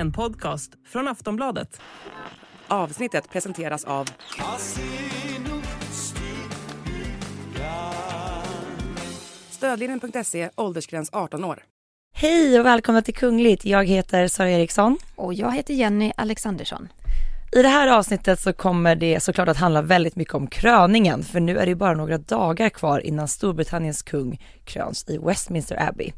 En podcast från Aftonbladet. Avsnittet presenteras av Stödlinjen.se, åldersgräns 18 år. Hej och välkomna till Kungligt. Jag heter Sara Eriksson. Och jag heter Jenny Alexandersson. I det här avsnittet så kommer det såklart att handla väldigt mycket om kröningen. För nu är det bara några dagar kvar innan Storbritanniens kung kröns i Westminster Abbey.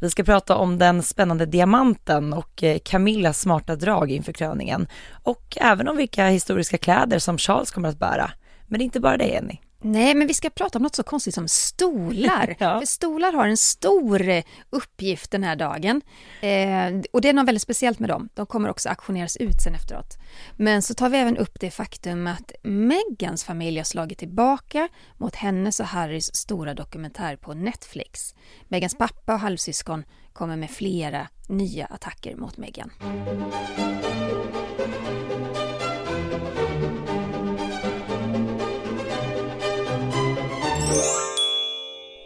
Vi ska prata om den spännande diamanten och Camillas smarta drag inför kröningen. Och även om vilka historiska kläder som Charles kommer att bära. Men det är inte bara det, Jenny. Nej, men vi ska prata om något så konstigt som stolar. Ja. För stolar har en stor uppgift den här dagen. Och det är något väldigt speciellt med dem. De kommer också auktioneras ut sen efteråt. Men så tar vi även upp det faktum att Meghans familj har slagit tillbaka mot hennes och Harrys stora dokumentär på Netflix. Meghans pappa och halvsyskon kommer med flera nya attacker mot Meghan.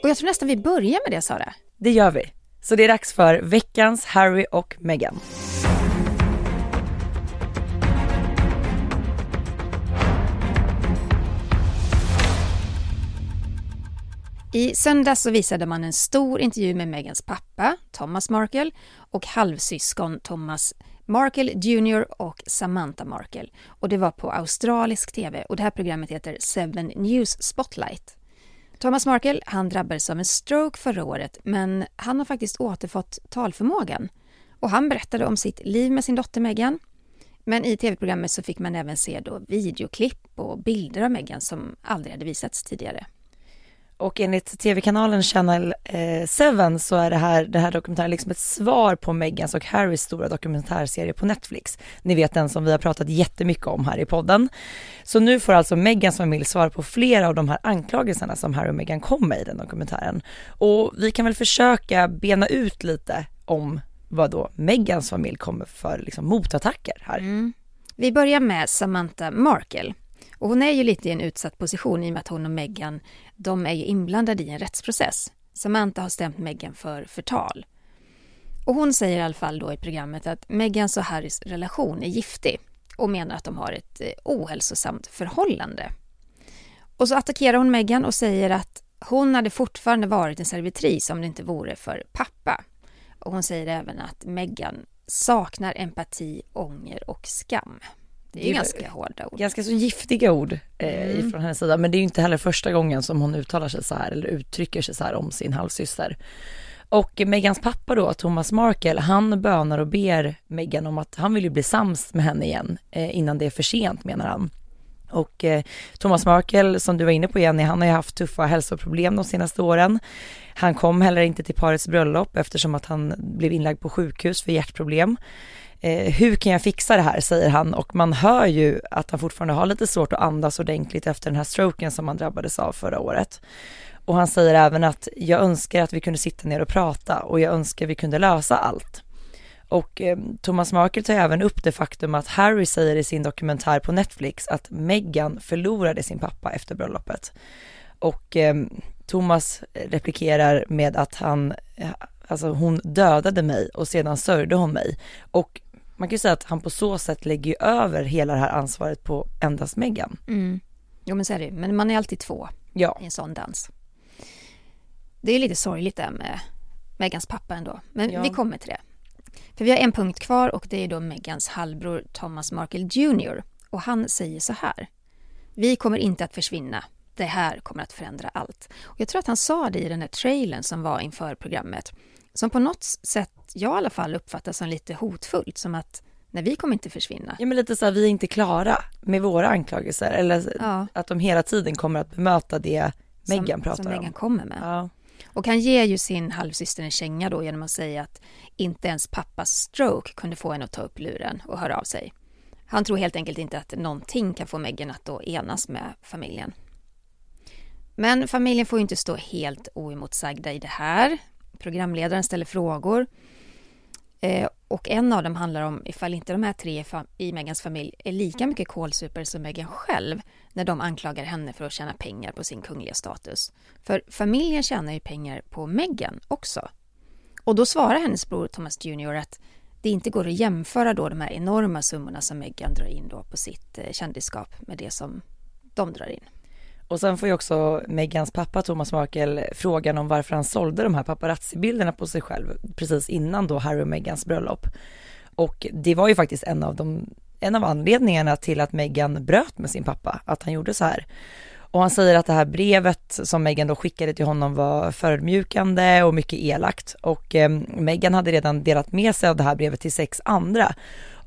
Och jag tror nästan vi börjar med det, Sara. Det gör vi. Så det är dags för veckans Harry och Meghan. I söndags så visade man en stor intervju med Meghans pappa, Thomas Markle, och halvsyskon Thomas Markle Jr. och Samantha Markle. Och det var på australisk tv, och det här programmet heter Seven News Spotlight. Thomas Markle, han drabbades av en stroke förra året, men han har faktiskt återfått talförmågan. Och han berättade om sitt liv med sin dotter Meghan. Men i tv-programmet så fick man även se då videoklipp och bilder av Meghan som aldrig hade visats tidigare. Och enligt tv-kanalen Channel 7 så är det här dokumentären liksom ett svar på Meghans och Harrys stora dokumentärserie på Netflix. Ni vet den som vi har pratat jättemycket om här i podden. Så nu får alltså Meghans familj svar på flera av de här anklagelserna som Harry och Meghan kom med i den dokumentären. Och vi kan väl försöka bena ut lite om vad då Meghans familj kommer för liksom motattacker här. Mm. Vi börjar med Samantha Markle. Och hon är ju lite i en utsatt position i och med att hon och Meghan, de är ju inblandade i en rättsprocess. Samantha har stämt Meghan för förtal. Och hon säger i alla fall då i programmet att Meghans och Harrys relation är giftig och menar att de har ett ohälsosamt förhållande. Och så attackerar hon Meghan och säger att hon hade fortfarande varit en servitris om det inte vore för pappa. Och hon säger även att Meghan saknar empati, ånger och skam. Det är ganska hårda ord. Ganska så giftiga ord från hennes sida. Men det är ju inte heller första gången som hon uttalar sig så här eller uttrycker sig så här om sin halvsyster. Och Meghans pappa då, Thomas Markle, han bönar och ber Meghan om att han vill ju bli sams med henne igen innan det är för sent, menar han. Och Thomas Markle, som du var inne på Jenny, han har ju haft tuffa hälsoproblem de senaste åren. Han kom heller inte till parets bröllop eftersom att han blev inlagd på sjukhus för hjärtproblem. Hur kan jag fixa det här, säger han, och man hör ju att han fortfarande har lite svårt att andas ordentligt efter den här stroken som han drabbades av förra året. Och han säger även att jag önskar att vi kunde sitta ner och prata och jag önskar vi kunde lösa allt. Och Thomas Markle tar även upp det faktum att Harry säger i sin dokumentär på Netflix att Meghan förlorade sin pappa efter bröllopet. Och Thomas replikerar med att hon dödade mig och sedan sörjde hon mig. Och man kan ju säga att han på så sätt lägger ju över hela det här ansvaret på endast Meghan. Mm. Jo, men så är det. Men man är alltid två i en sån dans. Det är lite sorgligt där med Meghans pappa ändå. Men vi kommer till det. För vi har en punkt kvar och det är då Meghans halvbror Thomas Markle Jr. Och han säger så här. Vi kommer inte att försvinna. Det här kommer att förändra allt. Och jag tror att han sa det i den här trailern som var inför programmet. Som på något sätt jag i alla fall uppfattar som lite hotfullt. Som att när vi kommer inte försvinna. Ja, men lite så här, vi är inte klara med våra anklagelser. Eller att de hela tiden kommer att bemöta det Meghan pratar som om. Som Meghan kommer med. Ja. Och han ger ju sin halvsyster en känga då genom att säga att inte ens pappas stroke kunde få henne att ta upp luren och höra av sig. Han tror helt enkelt inte att någonting kan få Meghan att då enas med familjen. Men familjen får ju inte stå helt oemotsagda i det här. Programledaren ställer frågor. Och en av dem handlar om ifall inte de här tre i Meghans familj är lika mycket kålsuper som Meghan själv när de anklagar henne för att tjäna pengar på sin kungliga status. För familjen tjänar ju pengar på Meghan också. Och då svarar hennes bror Thomas Jr. att det inte går att jämföra då de här enorma summorna som Meghan drar in då på sitt kändisskap med det som de drar in. Och sen får ju också Meghans pappa Thomas Markle frågan om varför han sålde de här paparazzi-bilderna på sig själv precis innan då Harry och Meghans bröllop. Och det var ju faktiskt en av anledningarna till att Meghan bröt med sin pappa, att han gjorde så här. Och han säger att det här brevet som Meghan då skickade till honom var förödmjukande och mycket elakt. Och Meghan hade redan delat med sig av det här brevet till 6 andra.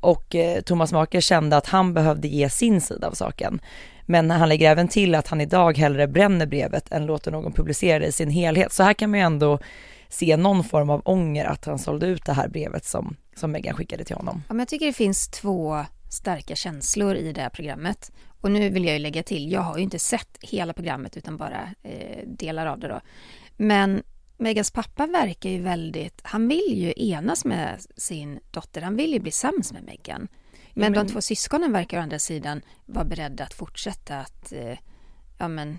Och Thomas Markle kände att han behövde ge sin sida av saken. Men han lägger även till att han idag hellre bränner brevet än låter någon publicera det i sin helhet. Så här kan man ju ändå se någon form av ånger att han sålde ut det här brevet som Meghan skickade till honom. Ja, men jag tycker det finns 2 starka känslor i det här programmet. Och nu vill jag ju lägga till, jag har ju inte sett hela programmet utan bara delar av det då. Men Meghans pappa verkar ju väldigt, han vill ju enas med sin dotter, han vill ju bli sams med Meghan. Men de 2 syskonen verkar å andra sidan vara beredda att fortsätta att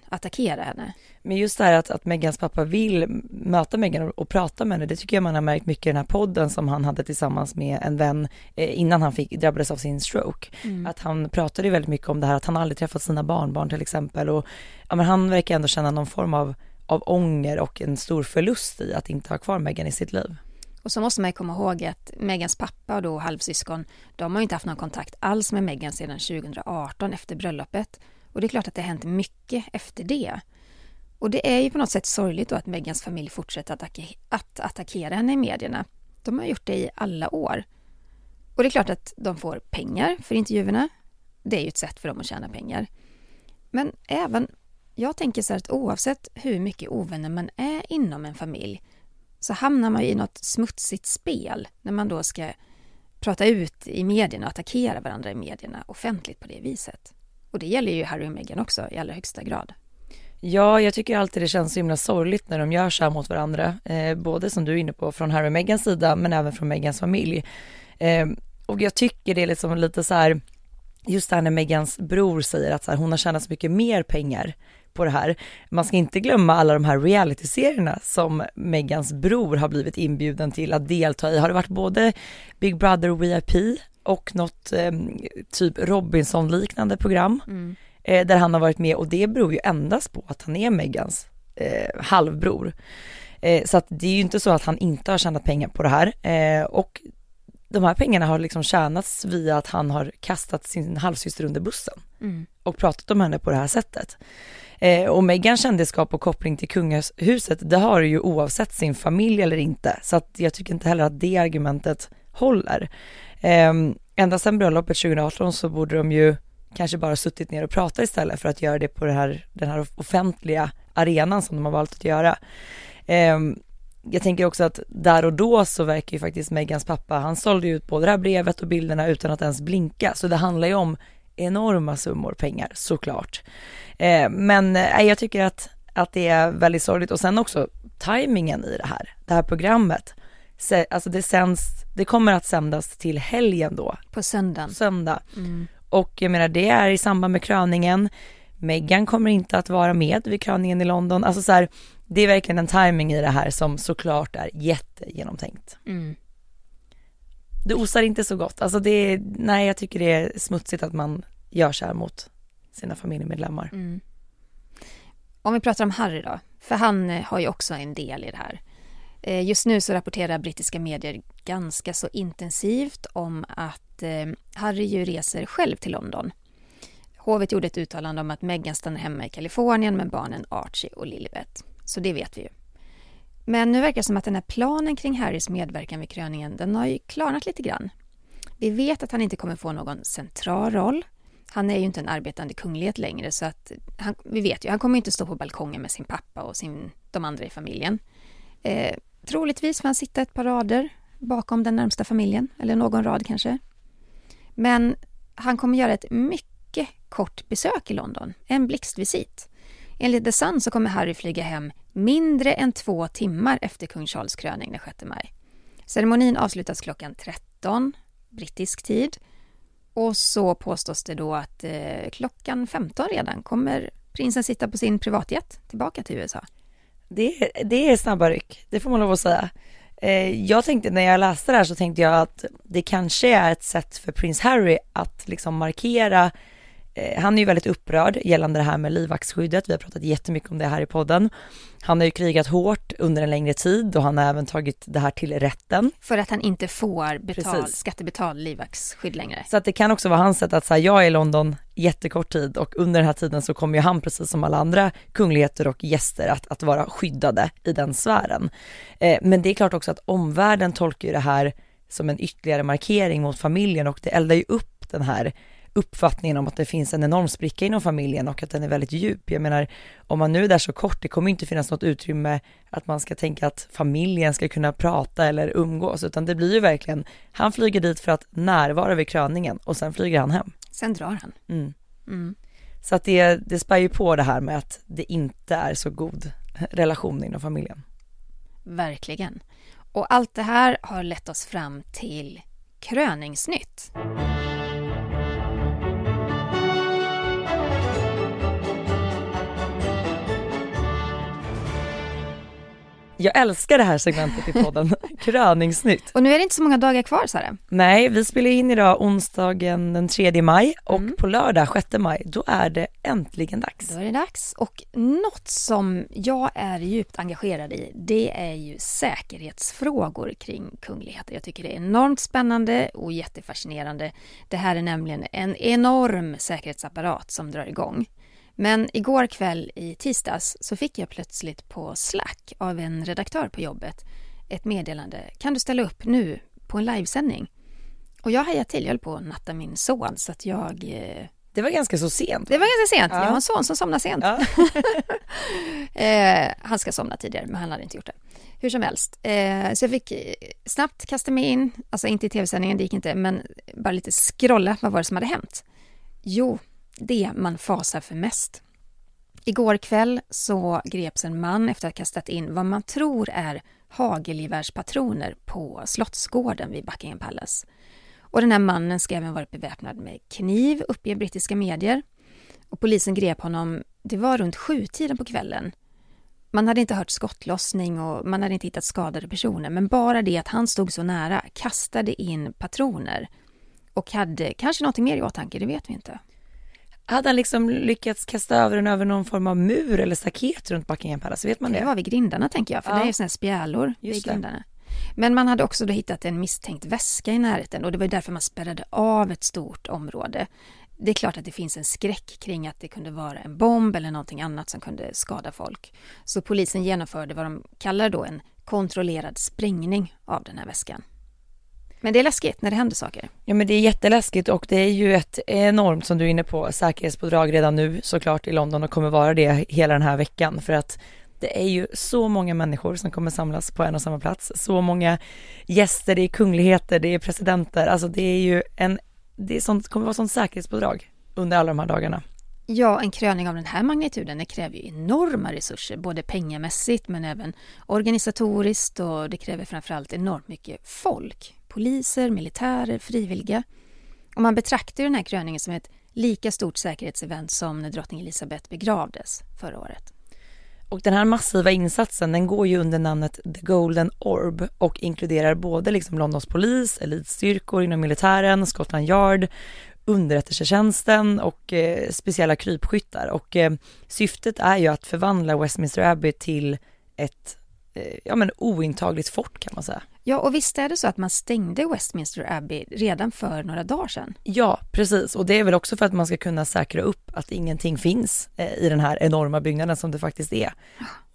attackera henne. Men just det här att Meghans pappa vill möta Meghan och prata med henne, det tycker jag man har märkt mycket i den här podden som han hade tillsammans med en vän innan han drabbades av sin stroke. Mm. Att han pratade väldigt mycket om det här, att han aldrig träffat sina barnbarn till exempel. Och, men han verkar ändå känna någon form av ånger och en stor förlust i att inte ha kvar Meghan i sitt liv. Och så måste man komma ihåg att Meghans pappa och då halvsyskon, de har inte haft någon kontakt alls med Meghan sedan 2018 efter bröllopet. Och det är klart att det har hänt mycket efter det. Och det är ju på något sätt sorgligt då att Meghans familj fortsätter att attackera henne i medierna. De har gjort det i alla år. Och det är klart att de får pengar för intervjuerna. Det är ju ett sätt för dem att tjäna pengar. Men även, jag tänker så här att oavsett hur mycket ovänner man är inom en familj så hamnar man ju i något smutsigt spel när man då ska prata ut i medierna och attackera varandra i medierna offentligt på det viset. Och det gäller ju Harry och Meghan också i allra högsta grad. Ja, jag tycker alltid det känns så himla sorgligt när de gör så här mot varandra. Både som du är inne på från Harry och Meghans sida men även från Meghans familj. Och jag tycker det är liksom lite så här, just det här när Meghans bror säger att så här, hon har tjänat så mycket mer pengar på det här. Man ska inte glömma alla de här realityserierna som Meghans bror har blivit inbjuden till att delta i. Har det varit både Big Brother och VIP och något typ Robinson-liknande program där han har varit med, och det beror ju endast på att han är Meghans halvbror. Så att det är ju inte så att han inte har tjänat pengar på det här. Och de här pengarna har liksom tjänats via att han har kastat sin halvsyster under bussen och pratat om henne på det här sättet. Och Meghans kändisskap och koppling till kungahuset, det har ju oavsett sin familj eller inte. Så att jag tycker inte heller att det argumentet håller. Ända sedan bröllopet 2018 så borde de ju kanske bara suttit ner och pratat istället för att göra det på den här offentliga arenan som de har valt att göra. Jag tänker också att där och då så verkar ju faktiskt Meghans pappa, han sålde ut både det här brevet och bilderna utan att ens blinka. Så det handlar ju om enorma summor pengar såklart. Men jag tycker att det är väldigt sorgligt. Och sen också tajmingen i det här programmet. Alltså det kommer att sändas till helgen då. På söndag. Och jag menar, det är i samband med kröningen. Meghan kommer inte att vara med vid kröningen i London. Alltså så här, det är verkligen en timing i det här som såklart är jättegenomtänkt. Det osar inte så gott. Alltså jag tycker det är smutsigt att man gör så här mot sina familjemedlemmar. Om vi pratar om Harry då. För han har ju också en del i det här. Just nu så rapporterar brittiska medier ganska så intensivt om att Harry ju reser själv till London. Hovet gjorde ett uttalande om att Meghan stannar hemma i Kalifornien med barnen Archie och Lilibet. Så det vet vi ju. Men nu verkar det som att den här planen kring Harrys medverkan vid kröningen, den har ju klarnat lite grann. Vi vet att han inte kommer få någon central roll. Han är ju inte en arbetande kunglighet längre, så att vi vet ju, han kommer inte stå på balkongen med sin pappa och de andra i familjen. Troligtvis får han sitta ett par rader bakom den närmsta familjen, eller någon rad kanske. Men han kommer göra ett mycket kort besök i London, en blixtvisit. Enligt The Sun så kommer Harry flyga hem mindre än 2 timmar efter kung Charles kröning den 6 maj. Ceremonin avslutas klockan 13, brittisk tid. Och så påstås det då att klockan 15 redan kommer prinsen sitta på sin privatjet tillbaka till USA. Det är snabba ryck, det får man lov att säga. Jag tänkte när jag läste det här så tänkte jag att det kanske är ett sätt för prins Harry att liksom markera. Han är ju väldigt upprörd gällande det här med livvaktsskyddet. Vi har pratat jättemycket om det här i podden. Han har ju krigat hårt under en längre tid och han har även tagit det här till rätten. För att han inte får skattebetal livvaktsskydd längre. Så att det kan också vara hans sätt att säga jag är i London jättekort tid och under den här tiden så kommer ju han precis som alla andra kungligheter och gäster att vara skyddade i den sfären. Men det är klart också att omvärlden tolkar ju det här som en ytterligare markering mot familjen och det eldar ju upp den här uppfattningen om att det finns en enorm spricka inom familjen och att den är väldigt djup. Jag menar, om man nu är där så kort, det kommer inte finnas något utrymme att man ska tänka att familjen ska kunna prata eller umgås, utan det blir ju verkligen, han flyger dit för att närvara vid kröningen och sen flyger han hem. Sen drar han. Så att det spär ju på det här med att det inte är så god relation inom familjen. Verkligen. Och allt det här har lett oss fram till kröningsnytt. Jag älskar det här segmentet i podden, kröningsnytt. Och nu är det inte så många dagar kvar, Sara. Nej, vi spelar in idag onsdagen den 3 maj och på lördag 6 maj, då är det äntligen dags. Då är det dags. Och något som jag är djupt engagerad i, det är ju säkerhetsfrågor kring kungligheter. Jag tycker det är enormt spännande och jättefascinerande. Det här är nämligen en enorm säkerhetsapparat som drar igång. Men igår kväll i tisdags så fick jag plötsligt på Slack av en redaktör på jobbet ett meddelande. Kan du ställa upp nu på en livesändning? Och jag hajade till, jag höll på att natta min son så att jag... Det var ganska så sent. Det var ganska sent, ja. Jag har en son som somnar sent. Ja. Han ska somna tidigare men han hade inte gjort det. Hur som helst. Så jag fick snabbt kasta mig in, alltså inte i tv-sändningen, det gick inte, men bara lite scrolla, vad var det som hade hänt? Jo... det man fasar för mest. Igår kväll så greps en man efter att ha kastat in vad man tror är hagelgevärspatroner på Slottsgården vid Buckingham Palace. Och den här mannen ska även varit beväpnad med kniv, uppger brittiska medier. Och polisen grep honom, det var runt 7-tiden på kvällen. Man hade inte hört skottlossning och man hade inte hittat skadade personer. Men bara det att han stod så nära kastade in patroner. Och hade kanske något mer i åtanke, det vet vi inte. Hade han liksom lyckats kasta över den över någon form av mur eller staket runt Buckingham Palace, vet man det? Det var vid grindarna, tänker jag, för det är ju sådana här spjälor vid grindarna. Men man hade också då hittat en misstänkt väska i närheten och det var därför man spärrade av ett stort område. Det är klart att det finns en skräck kring att det kunde vara en bomb eller någonting annat som kunde skada folk. Så polisen genomförde vad de kallar då en kontrollerad sprängning av den här väskan. Men det är läskigt när det händer saker. Ja, men det är jätteläskigt och det är ju ett enormt, som du är inne på, säkerhetspådrag redan nu såklart i London och kommer vara det hela den här veckan. För att det är ju så många människor som kommer samlas på en och samma plats. Så många gäster, det är kungligheter, det är presidenter. Alltså det är ju det kommer vara sånt säkerhetspådrag under alla de här dagarna. Ja, en kröning av den här magnituden, det kräver ju enorma resurser, både pengamässigt men även organisatoriskt, och det kräver framförallt enormt mycket folk. Poliser, militärer, frivilliga. Och man betraktar den här kröningen som ett lika stort säkerhetsevent som när drottning Elisabeth begravdes förra året. Och den här massiva insatsen, den går ju under namnet The Golden Orb och inkluderar både liksom Londons polis, elitstyrkor inom militären, Scotland Yard, underrättelsetjänsten och speciella krypskyttar. Och syftet är ju att förvandla Westminster Abbey till ett ointagligt fort, kan man säga. Ja, och visst är det så att man stängde Westminster Abbey redan för några dagar sedan? Ja, precis. Och det är väl också för att man ska kunna säkra upp att ingenting finns i den här enorma byggnaden som det faktiskt är.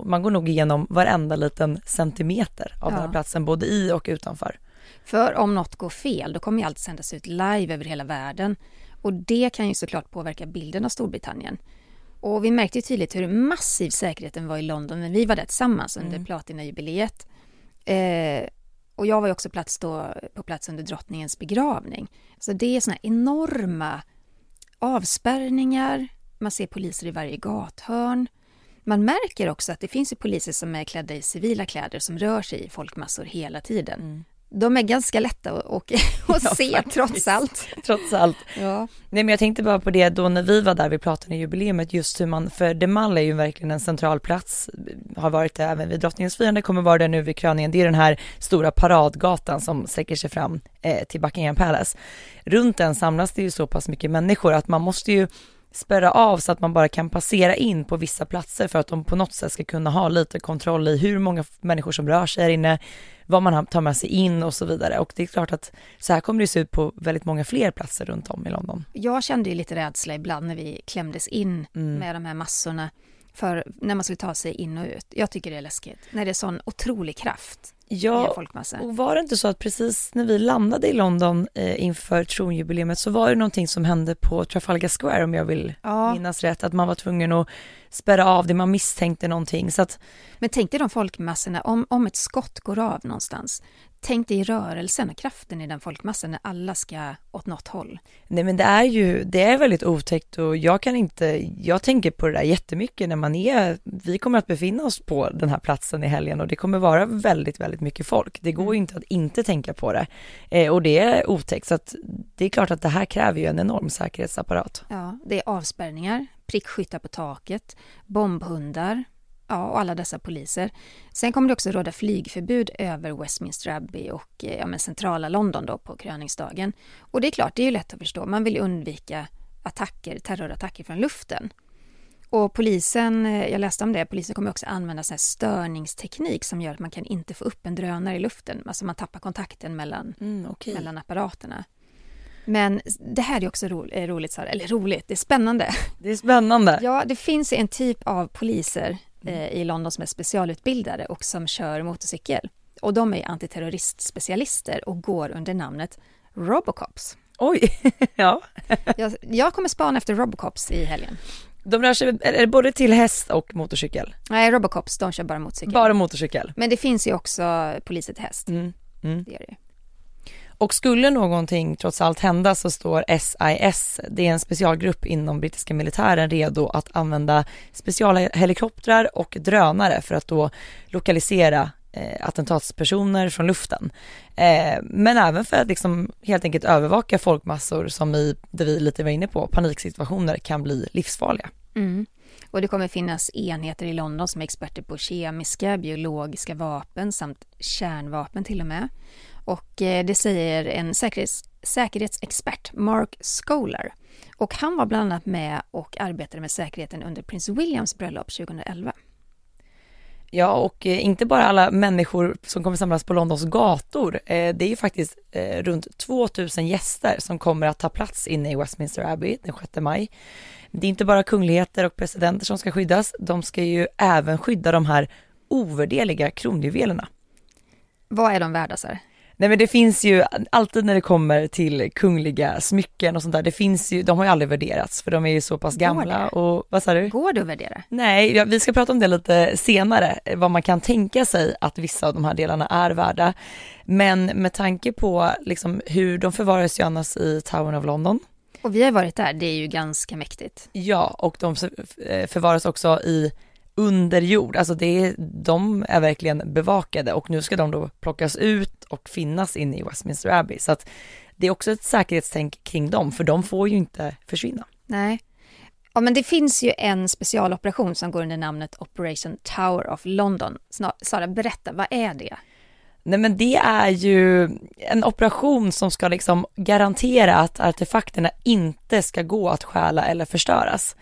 Man går nog igenom varenda liten centimeter av den här platsen, både i och utanför. För om något går fel, då kommer ju allt sändas ut live över hela världen. Och det kan ju såklart påverka bilden av Storbritannien. Och vi märkte ju tydligt hur massiv säkerheten var i London när vi var där tillsammans under platinajubileet. Och jag var ju också på plats under drottningens begravning. Så det är såna här enorma avspärrningar. Man ser poliser i varje gathörn. Man märker också att det finns ju poliser som är klädda i civila kläder som rör sig i folkmassor hela tiden. De är ganska lätta att se, ja, trots allt. Trots allt. Ja. Nej, men jag tänkte bara på det då när vi var där, vi pratade i jubileumet, just hur man, för The Mall är ju verkligen en central plats, har varit det även vid drottningens firande, kommer vara det nu vid kröningen. Det är den här stora paradgatan som sträcker sig fram till Buckingham Palace. Runt den samlas det ju så pass mycket människor att man måste ju spärra av så att man bara kan passera in på vissa platser för att de på något sätt ska kunna ha lite kontroll i hur många människor som rör sig här inne, vad man tar med sig in och så vidare. Och det är klart att så här kommer det se ut på väldigt många fler platser runt om i London. Jag kände ju lite rädsla ibland när vi klämdes in med de här massorna för när man skulle ta sig in och ut. Jag tycker det är läskigt när det är sån otrolig kraft. Ja, och var det inte så att precis när vi landade i London inför tronjubileumet så var det någonting som hände på Trafalgar Square, om jag vill minnas rätt, att man var tvungen att spärra av det, man misstänkte någonting. Så att... Men tänk dig de folkmassorna, om ett skott går av någonstans, tänk dig rörelsen och kraften i den folkmassan när alla ska åt något håll. Nej, men det är väldigt otäckt, och jag tänker på det där jättemycket när vi kommer att befinna oss på den här platsen i helgen, och det kommer vara väldigt, väldigt mycket folk. Det går ju inte att inte tänka på det. Och det är otäckt, så att det är klart att det här kräver ju en enorm säkerhetsapparat. Ja, det är avspärrningar, prickskyttar på taket, bombhundar. Ja, och alla dessa poliser. Sen kommer det också råda flygförbud över Westminster Abbey och centrala London då på kröningsdagen. Och det är klart, det är ju lätt att förstå. Man vill undvika terrorattacker från luften. Och jag läste om det, polisen kommer också använda sån här störningsteknik som gör att man kan inte få upp en drönare i luften. Alltså man tappar kontakten mellan apparaterna. Men det här är också roligt, Sara. Eller roligt, det är spännande. Det är spännande. Ja, det finns en typ av poliser i London som är specialutbildade och som kör motorcykel. Och de är antiterroristspecialister och går under namnet Robocops. Oj, ja. Jag kommer spana efter Robocops i helgen. De rör sig både till häst och motorcykel? Nej, Robocops, de kör bara motorcykel. Bara motorcykel. Men det finns ju också poliser till häst. Mm. Mm. Det gör det. Och skulle någonting trots allt hända så står SIS, det är en specialgrupp inom brittiska militären, redo att använda specialhelikoptrar och drönare för att då lokalisera attentatspersoner från luften. Men även för att liksom helt enkelt övervaka folkmassor som vi lite var inne på, paniksituationer kan bli livsfarliga. Mm. Och det kommer finnas enheter i London som är experter på kemiska, biologiska vapen samt kärnvapen till och med. Och det säger en säkerhetsexpert, Mark Scholar. Och han var bland annat med och arbetade med säkerheten under prins Williams bröllop 2011. Ja, och inte bara alla människor som kommer samlas på Londons gator. Det är ju faktiskt runt 2000 gäster som kommer att ta plats inne i Westminster Abbey den 6 maj. Det är inte bara kungligheter och presidenter som ska skyddas. De ska ju även skydda de här ovärderliga kronjuvelerna. Vad är de värda, så här? Nej, men det finns ju alltid när det kommer till kungliga smycken och sånt där, de har ju aldrig värderats för de är ju så pass gamla. Och vad sa du? Går det att värdera? Nej, vi ska prata om det lite senare, vad man kan tänka sig att vissa av de här delarna är värda. Men med tanke på liksom hur de förvaras ju annars i Tower of London. Och vi har varit där, det är ju ganska mäktigt. Ja, och de förvaras också i underjord, alltså de är verkligen bevakade, och nu ska de då plockas ut och finnas inne i Westminster Abbey, så att det är också ett säkerhetstänk kring dem, för de får ju inte försvinna. Nej. Ja, men det finns ju en specialoperation som går under namnet Operation Tower of London. Sara, berätta, vad är det? Nej, men det är ju en operation som ska liksom garantera att artefakterna inte ska gå att stjäla eller förstöras.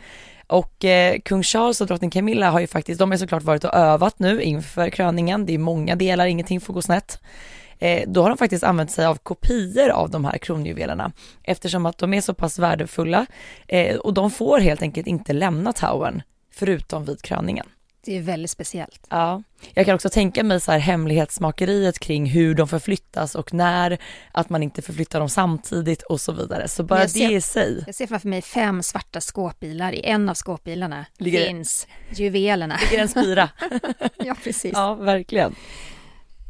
Och kung Charles och drottning Camilla har ju faktiskt, de har såklart varit och övat nu inför kröningen. Det är många delar, ingenting får gå snett. Då har de faktiskt använt sig av kopior av de här kronjuvelerna, eftersom att de är så pass värdefulla. Och de får helt enkelt inte lämna towern förutom vid kröningen. Det är väldigt speciellt. Ja, jag kan också tänka mig så här hemlighetsmakeriet kring hur de förflyttas och när, att man inte förflyttar dem samtidigt och så vidare. Så bara det i sig. Jag ser framför mig 5 svarta skåpbilar. I en av skåpbilarna finns juvelerna. Ligger en spira. Ja, precis. Ja, verkligen.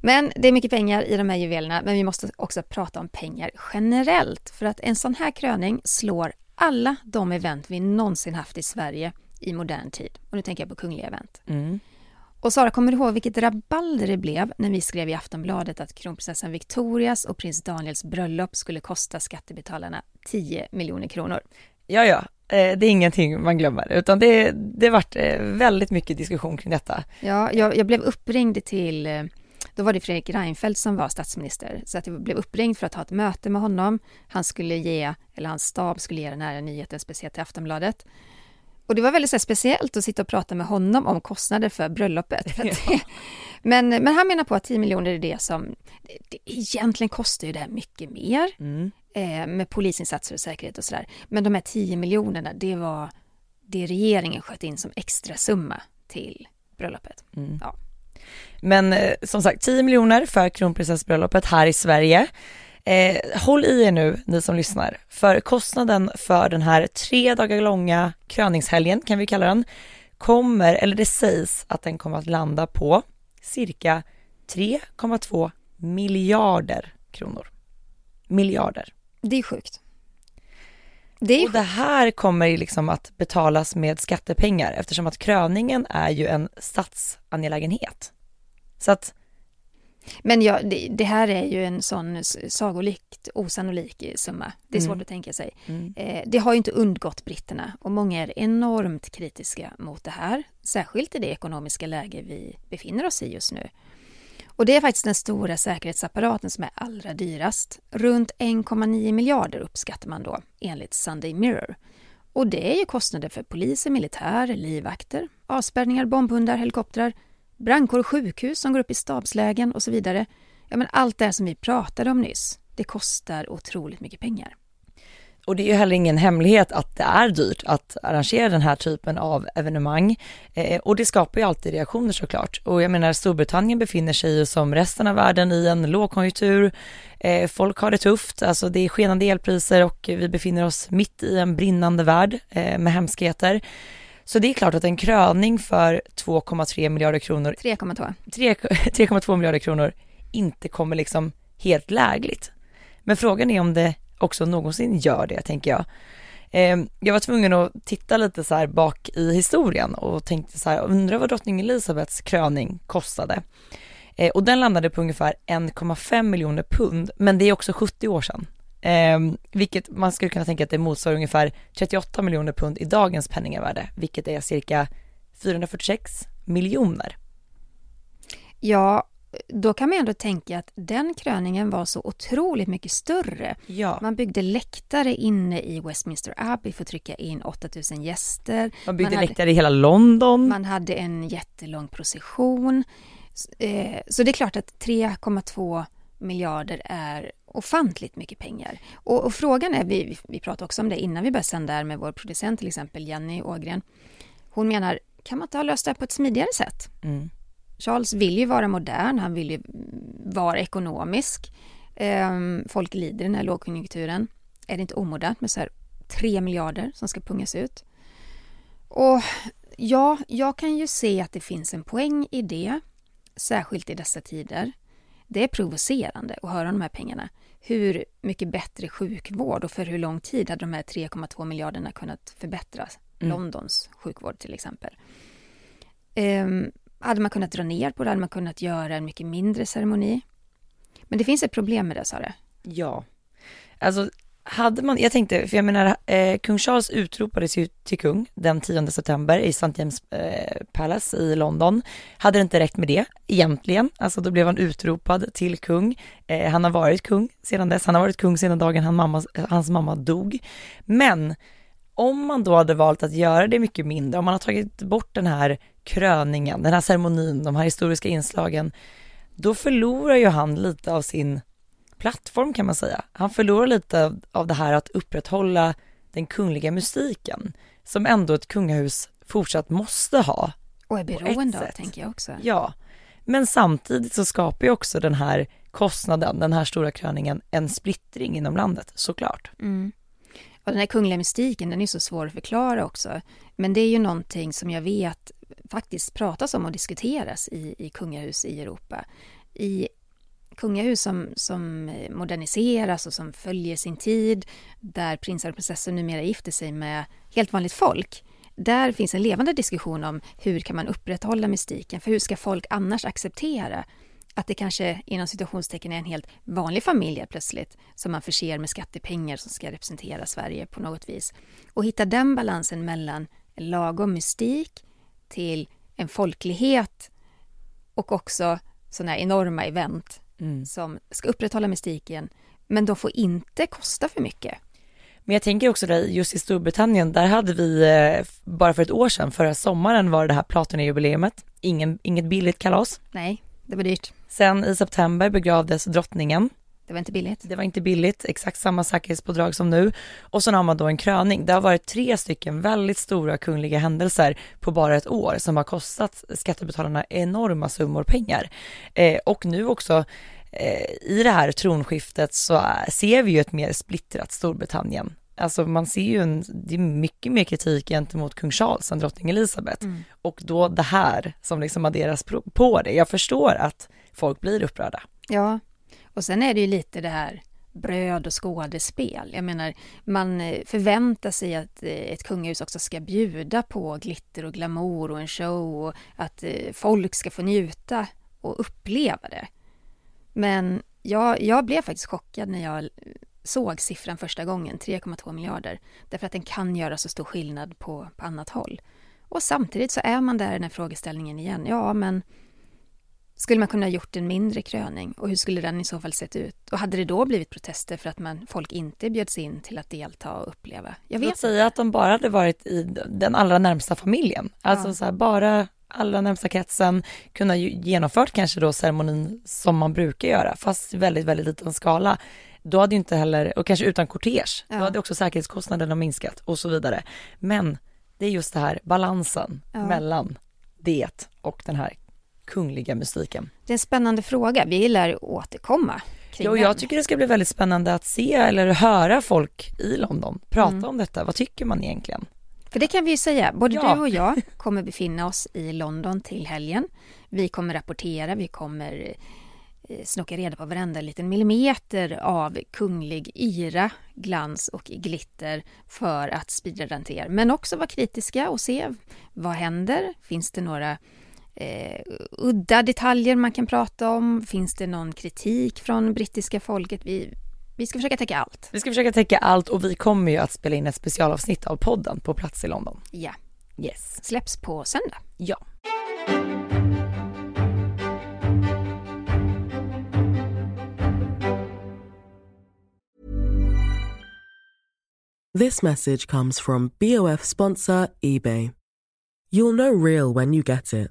Men det är mycket pengar i de här juvelerna, men vi måste också prata om pengar generellt. För att en sån här kröning slår alla de event vi någonsin haft i Sverige i modern tid. Och nu tänker jag på kungliga event. Mm. Och Sara, kommer du ihåg vilket rabalder det blev när vi skrev i Aftonbladet att kronprinsessan Victorias och prins Daniels bröllop skulle kosta skattebetalarna 10 miljoner kronor? Ja. Det är ingenting man glömmer, utan det varit väldigt mycket diskussion kring detta. Ja, jag blev uppringd till, då var det Fredrik Reinfeldt som var statsminister, så att jag blev uppringd för att ha ett möte med honom. Hans stab skulle ge den här nyheten speciellt till Aftonbladet. Och det var väldigt så här speciellt att sitta och prata med honom om kostnader för bröllopet. Ja. Men han menar på att 10 miljoner är det som... Det egentligen kostar ju det här mycket mer. Mm. Med polisinsatser och säkerhet och sådär. Men de här 10 miljonerna, det var det regeringen sköt in som extra summa till bröllopet. Mm. Ja. Men som sagt, 10 miljoner för kronprinsessbröllopet här i Sverige. Håll i er nu, ni som lyssnar. För kostnaden för den här 3 dagar långa kröningshelgen, kan vi kalla den, det sägs att den kommer att landa på cirka 3,2 miljarder kronor. Miljarder. Det är sjukt. Och det här kommer liksom att betalas med skattepengar, eftersom att kröningen är ju en statsangelägenhet. Så att... Men ja, det här är ju en sån sagolikt osannolik summa. Det är svårt att tänka sig. Mm. Det har ju inte undgått britterna, och många är enormt kritiska mot det här. Särskilt i det ekonomiska läge vi befinner oss i just nu. Och det är faktiskt den stora säkerhetsapparaten som är allra dyrast. Runt 1,9 miljarder uppskattar man då, enligt Sunday Mirror. Och det är ju kostnader för poliser, militär, livvakter, avspärrningar, bombhundar, helikoptrar, brandkår och sjukhus som går upp i stabslägen och så vidare. Ja, men allt det som vi pratade om nyss, det kostar otroligt mycket pengar. Och det är ju heller ingen hemlighet att det är dyrt att arrangera den här typen av evenemang. Och det skapar ju alltid reaktioner såklart. Och jag menar, Storbritannien befinner sig ju som resten av världen i en lågkonjunktur. Folk har det tufft, alltså det är skenande elpriser och vi befinner oss mitt i en brinnande värld med hemskheter. Så det är klart att en kröning för 2,3 miljarder kronor... 3,2 miljarder kronor inte kommer liksom helt lägligt. Men frågan är om det också någonsin gör det, tänker jag. Jag var tvungen att titta lite så här bak i historien och tänkte så här, undrar vad drottning Elisabeths kröning kostade. Och den landade på ungefär 1,5 miljoner pund, men det är också 70 år sedan. Vilket man skulle kunna tänka att det motsvarar ungefär 38 miljoner pund i dagens penningvärde, vilket är cirka 446 miljoner. Ja, då kan man ändå tänka att den kröningen var så otroligt mycket större. Ja. Man byggde läktare inne i Westminster Abbey för att trycka in 8000 gäster. Man byggde läktare i hela London. Man hade en jättelång procession. Så det är klart att 3,2 miljarder är ofantligt mycket pengar. Och frågan är, vi pratade också om det innan vi började sända där med vår producent till exempel, Jenny Ågren. Hon menar, kan man inte ha löst det här på ett smidigare sätt? Mm. Charles vill ju vara modern, han vill ju vara ekonomisk. Folk lider i den här lågkonjunkturen. Är det inte omodernt med så här 3 miljarder som ska pungas ut? Och ja, jag kan ju se att det finns en poäng i det, särskilt i dessa tider. Det är provocerande att höra om de här pengarna. Hur mycket bättre sjukvård och för hur lång tid hade de här 3,2 miljarderna kunnat förbättras? Mm. Londons sjukvård till exempel. Hade man kunnat dra ner på det? Hade man kunnat göra en mycket mindre ceremoni? Men det finns ett problem med det, sa det. Ja. Alltså, kung Charles utropades ju till kung den 10 september i St. James Palace i London. Hade det inte räckt med det egentligen? Alltså då blev han utropad till kung. Han har varit kung sedan dess. Han har varit kung sedan dagen hans mamma dog. Men om man då hade valt att göra det mycket mindre, om man har tagit bort den här kröningen, den här ceremonin, de här historiska inslagen, då förlorar ju han lite av sin plattform, kan man säga. Han förlorar lite av det här att upprätthålla den kungliga mystiken som ändå ett kungahus fortsatt måste ha. Och är beroende av, tänker jag också. Ja, men samtidigt så skapar ju också den här kostnaden, den här stora kröningen, en splittring inom landet, såklart. Mm. Och den här kungliga mystiken, den är så svår att förklara också. Men det är ju någonting som jag vet faktiskt pratas om och diskuteras i kungahus i Europa. I kungahus som moderniseras och som följer sin tid, där prinsar och prinsessor numera gifter sig med helt vanligt folk, där finns en levande diskussion om hur kan man upprätthålla mystiken, för hur ska folk annars acceptera att det kanske inom situationstecken är en helt vanlig familj plötsligt som man förser med skattepengar som ska representera Sverige på något vis. Och hitta den balansen mellan lagom mystik till en folklighet och också sådana här enorma event som ska upprätthålla mystiken, men de får inte kosta för mycket. Men jag tänker också där, just i Storbritannien, där hade vi bara för ett år sedan, förra sommaren var det här platinajubileumet. Inget billigt kalas. Nej, det var dyrt. Sen i september begravdes drottningen. Det var inte billigt. Det var inte billigt, exakt samma säkerhetspådrag som nu. Och sen har man då en kröning. Det har varit 3 stycken väldigt stora kungliga händelser på bara ett år som har kostat skattebetalarna enorma summor pengar. Och nu också i det här tronskiftet så ser vi ju ett mer splittrat Storbritannien. Alltså man ser ju det är mycket mer kritik gentemot kung Charles än drottning Elisabeth. Mm. Och då det här som liksom adderas på det. Jag förstår att folk blir upprörda. Ja. Och sen är det ju lite det här bröd och skådespel. Jag menar, man förväntar sig att ett kungahus också ska bjuda på glitter och glamour och en show och att folk ska få njuta och uppleva det. Men jag blev faktiskt chockad när jag såg siffran första gången, 3,2 miljarder. Därför att den kan göra så stor skillnad på annat håll. Och samtidigt så är man där i den här frågeställningen igen. Ja, men skulle man kunna ha gjort en mindre kröning? Och hur skulle den i så fall sett ut? Och hade det då blivit protester för att folk inte bjöds in till att delta och uppleva? Jag vet säga att de bara hade varit i den allra närmsta familjen. Ja. Alltså så här, bara allra närmsta kretsen, kunna genomfört kanske då ceremonin som man brukar göra, fast i väldigt, väldigt liten skala. Då hade ju inte heller, och kanske utan kortege, ja, då hade också säkerhetskostnaderna minskat och så vidare. Men det är just det här balansen mellan det och den här kungliga mystiken. Det är en spännande fråga. Vi lär återkomma kring den. Jag tycker det ska bli väldigt spännande att se eller höra folk i London prata om detta. Vad tycker man egentligen? För det kan vi ju säga. Både du och jag kommer befinna oss i London till helgen. Vi kommer rapportera, vi kommer snocka reda på varenda liten millimeter av kunglig yra, glans och glitter för att sprida den till er. Men också vara kritiska och se vad händer. Finns det några udda detaljer man kan prata om? Finns det någon kritik från brittiska folket? Vi ska försöka täcka allt. Vi ska försöka täcka allt, och vi kommer ju att spela in ett specialavsnitt av podden på plats i London. Ja. Yes. Släpps på söndag. Ja. This message comes from BOF sponsor eBay. You'll know real when you get it.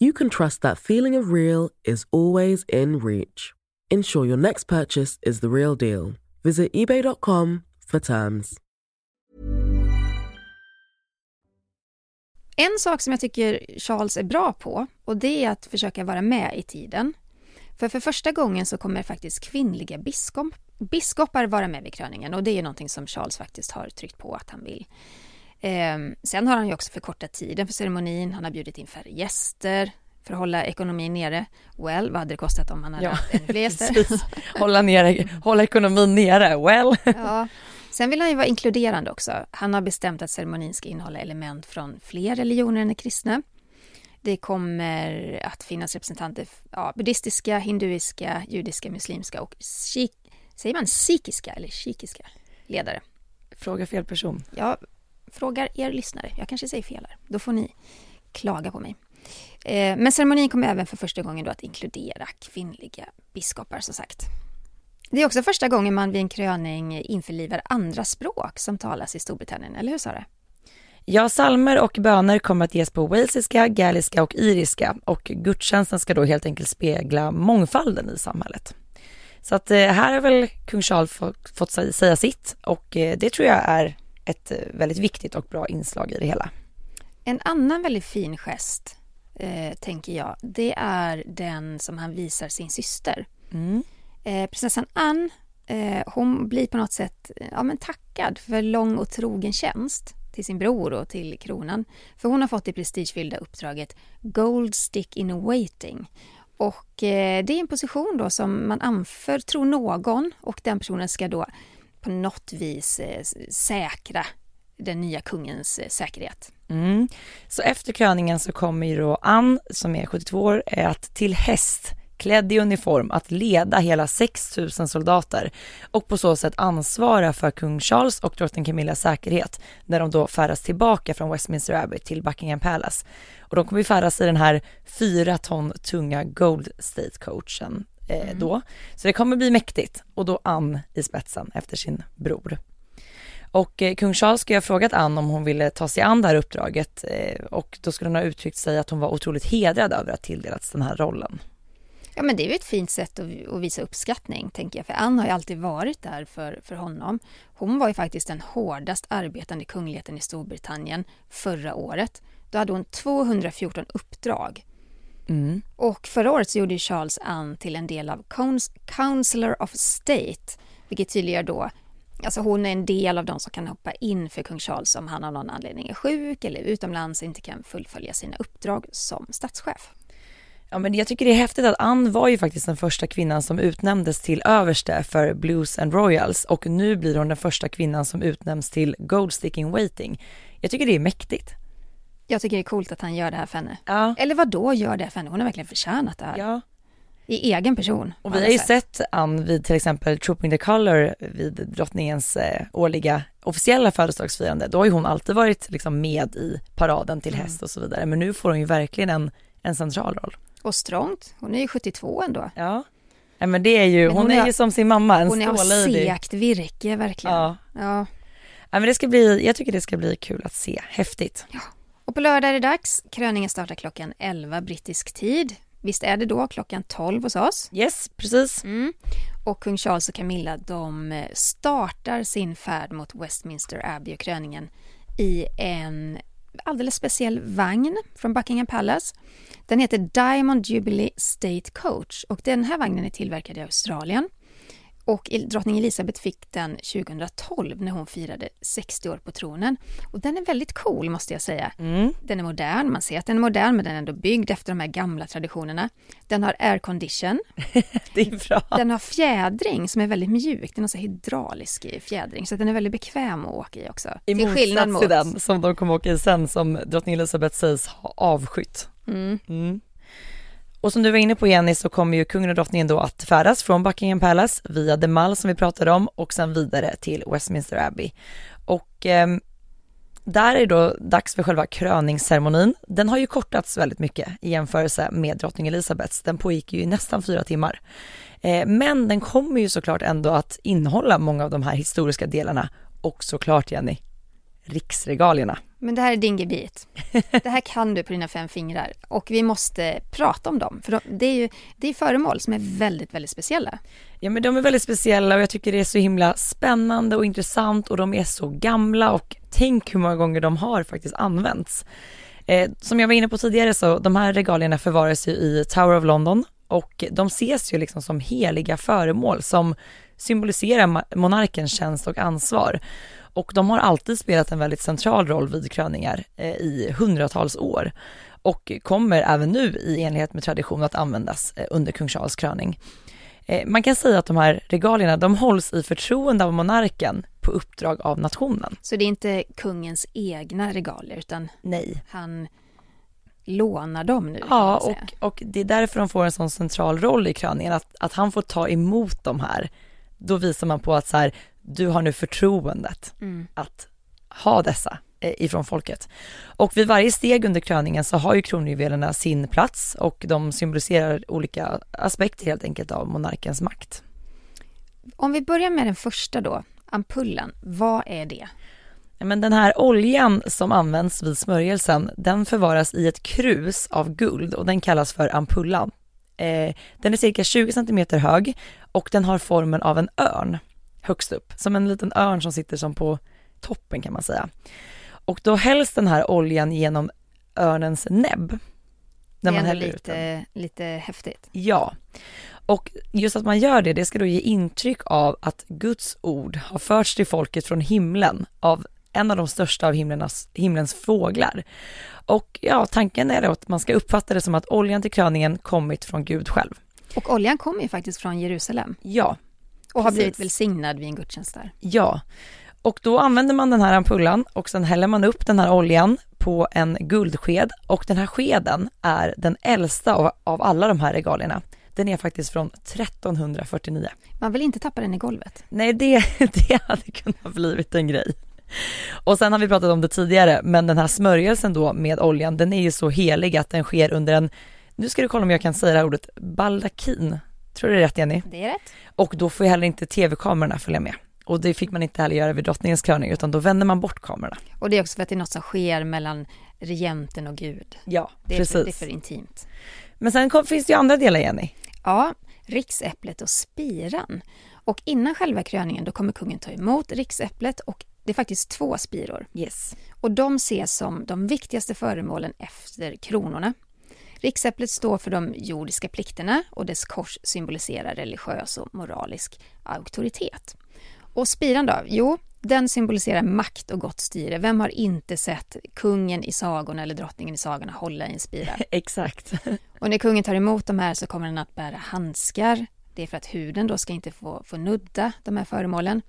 you can trust that feeling of real is always in reach. Ensure your next purchase is the real deal. Visit ebay.com for terms. En sak som jag tycker Charles är bra på, och det är att försöka vara med i tiden. För första gången så kommer faktiskt kvinnliga biskopar vara med vid kröningen, och det är någonting som Charles faktiskt har tryckt på att han vill. Sen har han ju också förkortat tiden för ceremonin. Han har bjudit in färre gäster för att hålla ekonomin nere. Well, vad hade det kostat om han hade haft ännu fler gäster? Hålla ekonomin nere, well. Ja. Sen vill han ju vara inkluderande också. Han har bestämt att ceremonin ska innehålla element från fler religioner än kristna. Det kommer att finnas representanter buddhistiska, hinduiska, judiska, muslimska och sikhiska eller shikiska ledare. Fråga fel person. Ja, frågar er lyssnare. Jag kanske säger fel här. Då får ni klaga på mig. Men ceremonin kommer även för första gången då att inkludera kvinnliga biskopar, som sagt. Det är också första gången man vid en kröning införlivar andra språk som talas i Storbritannien, eller hur Sara? Ja, salmer och böner kommer att ges på walesiska, galiska och iriska, och gudstjänsten ska då helt enkelt spegla mångfalden i samhället. Så att här har väl kung Charles fått säga sitt, och det tror jag är ett väldigt viktigt och bra inslag i det hela. En annan väldigt fin gest, tänker jag, det är den som han visar sin syster. Mm. Prinsessan Anne, hon blir på något sätt tackad för lång och trogen tjänst till sin bror och till kronan. För hon har fått det prestigefyllda uppdraget Gold Stick in Waiting. Och det är en position då som man anförtror någon, och den personen ska då på något vis säkra den nya kungens säkerhet. Mm. Så efter kröningen så kommer ju då Anne, som är 72 år, att till häst, klädd i uniform, att leda hela 6 000 soldater och på så sätt ansvara för kung Charles och drottning Camillas säkerhet när de då färdas tillbaka från Westminster Abbey till Buckingham Palace. Och de kommer ju färdas i den här 4 ton tunga Gold State Coachen då. Så det kommer bli mäktigt, och då Anne i spetsen efter sin bror. Och kung Charles skulle ha frågat Anne om hon ville ta sig an det här uppdraget, och då skulle hon ha uttryckt sig att hon var otroligt hedrad över att tilldelats den här rollen. Ja, men det är ju ett fint sätt att visa uppskattning, tänker jag. För Anne har ju alltid varit där för honom. Hon var ju faktiskt den hårdast arbetande kungligheten i Storbritannien förra året. Då hade hon 214 uppdrag. Mm. Och förra året så gjorde Charles Anne till en del av Counselor of State, vilket tydliggör då, alltså hon är en del av de som kan hoppa in för kung Charles om han av någon anledning är sjuk eller utomlands inte kan fullfölja sina uppdrag som statschef. Ja, men jag tycker det är häftigt att Anne var ju faktiskt den första kvinnan som utnämndes till överste för Blues and Royals, och nu blir hon den första kvinnan som utnämns till Gold Stick in Waiting. Jag tycker det är mäktigt. Jag tycker det är coolt att han gör det här för henne. Ja. Eller vad då gör det här för henne? Hon har verkligen förtjänat det här. Ja. I egen person. Och vi har ju sett Anne vid till exempel Trooping the Colour vid drottningens årliga officiella födelsedagsfirande. Då har ju hon alltid varit liksom med i paraden till häst och så vidare. Men nu får hon ju verkligen en central roll. Och strångt. Hon är ju 72 ändå. Ja. Nej, men det är ju, men hon är ju som sin mamma. En hon är segt virke, verkligen. Ja. Ja. Nej, men jag tycker det ska bli kul att se. Häftigt. Ja. Och på lördag är det dags. Kröningen startar klockan 11 brittisk tid. Visst är det då klockan 12 hos oss? Yes, precis. Mm. Och kung Charles och Camilla, de startar sin färd mot Westminster Abbey och kröningen i en alldeles speciell vagn från Buckingham Palace. Den heter Diamond Jubilee State Coach, och den här vagnen är tillverkad i Australien. Och drottning Elisabeth fick den 2012 när hon firade 60 år på tronen. Och den är väldigt cool, måste jag säga. Mm. Den är modern, man ser att den är modern, men den är ändå byggd efter de här gamla traditionerna. Den har aircondition. Det är bra. Den har fjädring som är väldigt mjuk. Den har så hydraulisk fjädring, så den är väldigt bekväm att åka i också. I motsats till den som de kommer åka i sen, som drottning Elisabeth sägs ha avskytt. Mm. Mm. Och som du var inne på, Jenny, så kommer ju kungen och drottningen då att färdas från Buckingham Palace via The Mall som vi pratade om och sen vidare till Westminster Abbey. Och där är då dags för själva kröningsceremonin. Den har ju kortats väldigt mycket i jämförelse med drottning Elisabeths. Den pågick ju i nästan 4 timmar. Men den kommer ju såklart ändå att innehålla många av de här historiska delarna och såklart, Jenny, riksregalierna. Men det här är din gebit. Det här kan du på dina 5 fingrar. Och vi måste prata om dem. För det är föremål som är väldigt, väldigt speciella. Ja, men de är väldigt speciella, och jag tycker det är så himla spännande och intressant. Och de är så gamla, och tänk hur många gånger de har faktiskt använts. Som jag var inne på tidigare, så de här regalierna förvaras ju i Tower of London. Och de ses ju liksom som heliga föremål som symboliserar monarkens tjänst och ansvar. Och de har alltid spelat en väldigt central roll vid kröningar i hundratals år. Och kommer även nu i enlighet med tradition att användas under kung Charles kröning. Man kan säga att de här regalierna, de hålls i förtroende av monarken på uppdrag av nationen. Så det är inte kungens egna regalier, utan nej, han lånar dem nu? Ja, och det är därför de får en sån central roll i kröningen. Att han får ta emot de här. Då visar man på att så här, du har nu förtroendet att ha dessa ifrån folket. Och vid varje steg under kröningen så har ju kronjuvelerna sin plats, och de symboliserar olika aspekter helt enkelt av monarkens makt. Om vi börjar med den första då, ampullen, vad är det? Men den här oljan som används vid smörjelsen, den förvaras i ett krus av guld, och den kallas för ampullan. Den är cirka 20 cm hög, och den har formen av en örn högst upp. Som en liten örn som sitter som på toppen, kan man säga. Och då hälls den här oljan genom örnens näbb. När man häller ut den. Lite häftigt. Ja. Och just att man gör det, det ska då ge intryck av att Guds ord har förts till folket från himlen av en av de största av himlens fåglar. Och ja, tanken är då att man ska uppfatta det som att oljan till kröningen kommit från Gud själv. Och oljan kommer ju faktiskt från Jerusalem. Ja. Och har blivit välsignad vid en gudstjänst där. Ja. Och då använder man den här ampullan och sen häller man upp den här oljan på en guldsked. Och den här skeden är den äldsta av alla de här regalierna. Den är faktiskt från 1349. Man vill inte tappa den i golvet. Nej, det hade kunnat blivit en grej. Och sen har vi pratat om det tidigare, men den här smörjelsen då med oljan, den är ju så helig att den sker under en, nu ska du kolla om jag kan säga det här ordet, baldakin. Tror du det är rätt, Jenny? Det är rätt. Och då får ju heller inte tv-kamerorna följa med. Och det fick man inte heller göra vid drottningens kröning, utan då vänder man bort kamerorna. Och det är också för att det är något som sker mellan regenten och Gud. Ja, precis. Det är för intimt. Men sen finns det ju andra delar, Jenny. Ja, riksäpplet och spiran. Och innan själva kröningen då kommer kungen ta emot riksäpplet, och det är faktiskt 2 spiror. Yes. Och de ses som de viktigaste föremålen efter kronorna. Riksäpplet står för de jordiska plikterna och dess kors symboliserar religiös och moralisk auktoritet. Och spiran då? Jo, den symboliserar makt och gott styre. Vem har inte sett kungen i sagorna eller drottningen i sagorna hålla i en spira? Exakt. Och när kungen tar emot de här så kommer den att bära handskar. Det är för att huden då ska inte få nudda de här föremålen.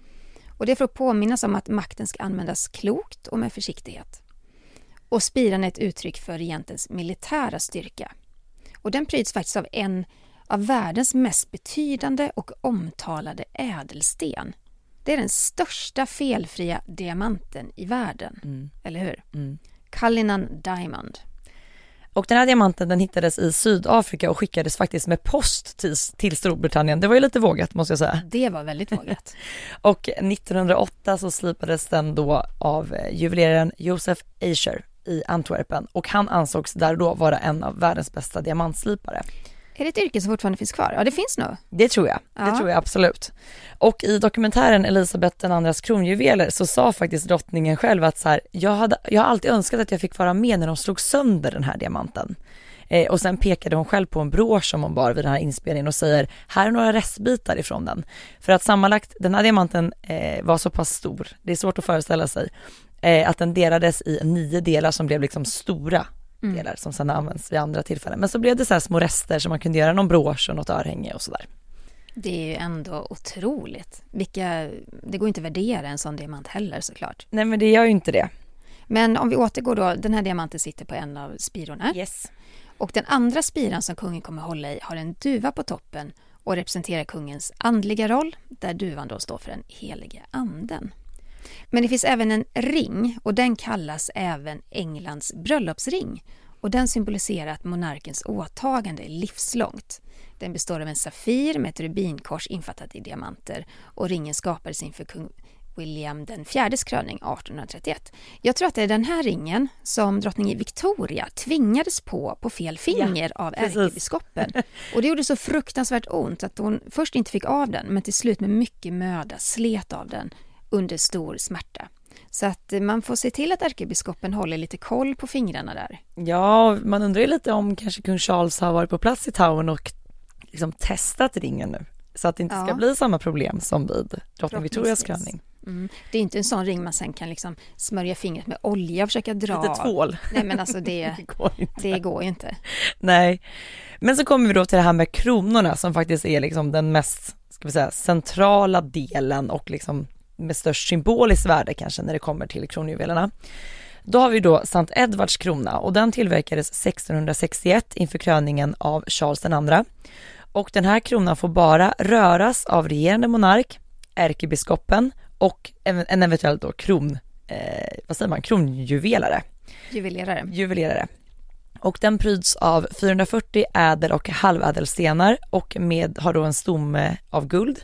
Och det är för att påminnas om att makten ska användas klokt och med försiktighet. Och spiran är ett uttryck för regentens militära styrka. Och den pryds faktiskt av en av världens mest betydande och omtalade ädelsten. Det är den största felfria diamanten i världen, eller hur? Mm. Cullinan Diamond. Och den här diamanten, den hittades i Sydafrika och skickades faktiskt med post till Storbritannien. Det var ju lite vågat, måste jag säga. Det var väldigt vågat. Och 1908 så slipades den då av juveleraren Joseph Asher i Antwerpen. Och han ansågs där då vara en av världens bästa diamantslipare. Är det ett yrke som fortfarande finns kvar? Ja, det finns nog. Det tror jag. Ja. Det tror jag absolut. Och i dokumentären Elisabeth den andras kronjuveler så sa faktiskt drottningen själv att så här, jag har alltid önskat att jag fick vara med när de slog sönder den här diamanten. Och sen pekade hon själv på en brosch som hon bar vid den här inspelningen och säger, här är några restbitar ifrån den. För att sammanlagt, den här diamanten var så pass stor, det är svårt att föreställa sig, att den delades i 9 delar som blev liksom stora delar som sedan används vid andra tillfällen. Men så blev det så här små rester som man kunde göra någon brosch och något örhänge och sådär. Det är ju ändå otroligt. Det går inte att värdera en sån diamant heller såklart. Nej, men det gör ju inte det. Men om vi återgår då, den här diamanten sitter på en av spirorna. Yes. Och den andra spiran som kungen kommer hålla i har en duva på toppen och representerar kungens andliga roll, där duvan då står för den heliga anden. Men det finns även en ring, och den kallas även Englands bröllopsring. Och den symboliserar att monarkens åtagande är livslångt. Den består av en safir med ett rubinkors infattat i diamanter. Och ringen skapades inför kung William den 4:es kröning 1831. Jag tror att det är den här ringen som drottning Victoria tvingades på fel finger av ärkebiskopen. Och det gjorde så fruktansvärt ont att hon först inte fick av den, men till slut med mycket möda slet av den under stor smärta. Så att man får se till att ärkebiskopen håller lite koll på fingrarna där. Ja, man undrar ju lite om kanske kung Charles har varit på plats i Towern och liksom testat ringen nu. Så att det inte ska bli samma problem som vid drottning Victorias kröning. Mm. Det är inte en sån ring man sen kan liksom smörja fingret med olja och försöka dra. Lite tvål. Nej, men alltså det går ju inte. Nej. Men så kommer vi då till det här med kronorna som faktiskt är liksom den mest, ska vi säga, centrala delen och liksom med störst symboliskt värde kanske när det kommer till kronjuvelerna. Då har vi då Sankt Edvards krona, och den tillverkades 1661 inför kröningen av Charles II. Och den här kronan får bara röras av regerande monark, ärkebiskopen och en eventuell då kronjuvelare. Juvelerare. Och den pryds av 440 ädel- och halvädelstenar och har då en stomme av guld.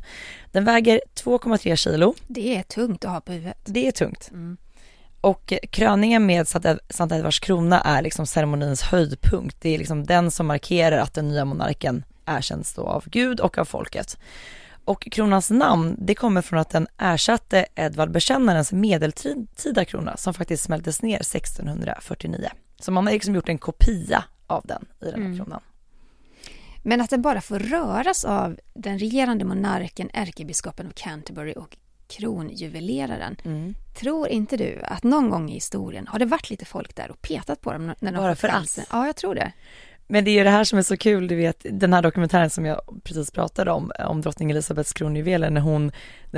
Den väger 2,3 kilo. Det är tungt att ha på huvudet. Det är tungt. Mm. Och kröningen med Sankt Edvards krona är liksom ceremonins höjdpunkt. Det är liksom den som markerar att den nya monarken erkänns då av Gud och av folket. Och kronans namn, det kommer från att den ersatte Edvard Bekännarens medeltida krona som faktiskt smältes ner 1649. Så man har liksom gjort en kopia av den i den här kronan. Men att den bara får röras av den regerande monarken, ärkebiskopen av Canterbury och kronjuveleraren. Tror inte du att någon gång i historien har det varit lite folk där och petat på dem? När de bara för allt? Ja, jag tror det. Men det är ju det här som är så kul, du vet, den här dokumentären som jag precis pratade om drottning Elisabeths kronjuveler, när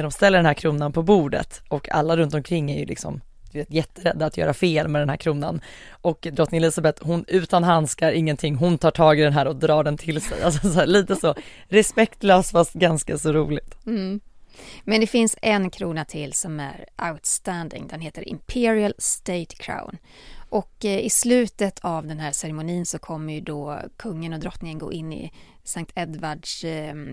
de ställer den här kronan på bordet och alla runt omkring är ju liksom, du vet, jätterädda att göra fel med den här kronan. Och drottning Elisabeth, hon utan handskar, ingenting, hon tar tag i den här och drar den till sig. Alltså så här, lite så respektlös fast ganska så roligt. Mm. Men det finns en krona till som är outstanding. Den heter Imperial State Crown. Och i slutet av den här ceremonin så kommer ju då kungen och drottningen gå in i Sankt Edvards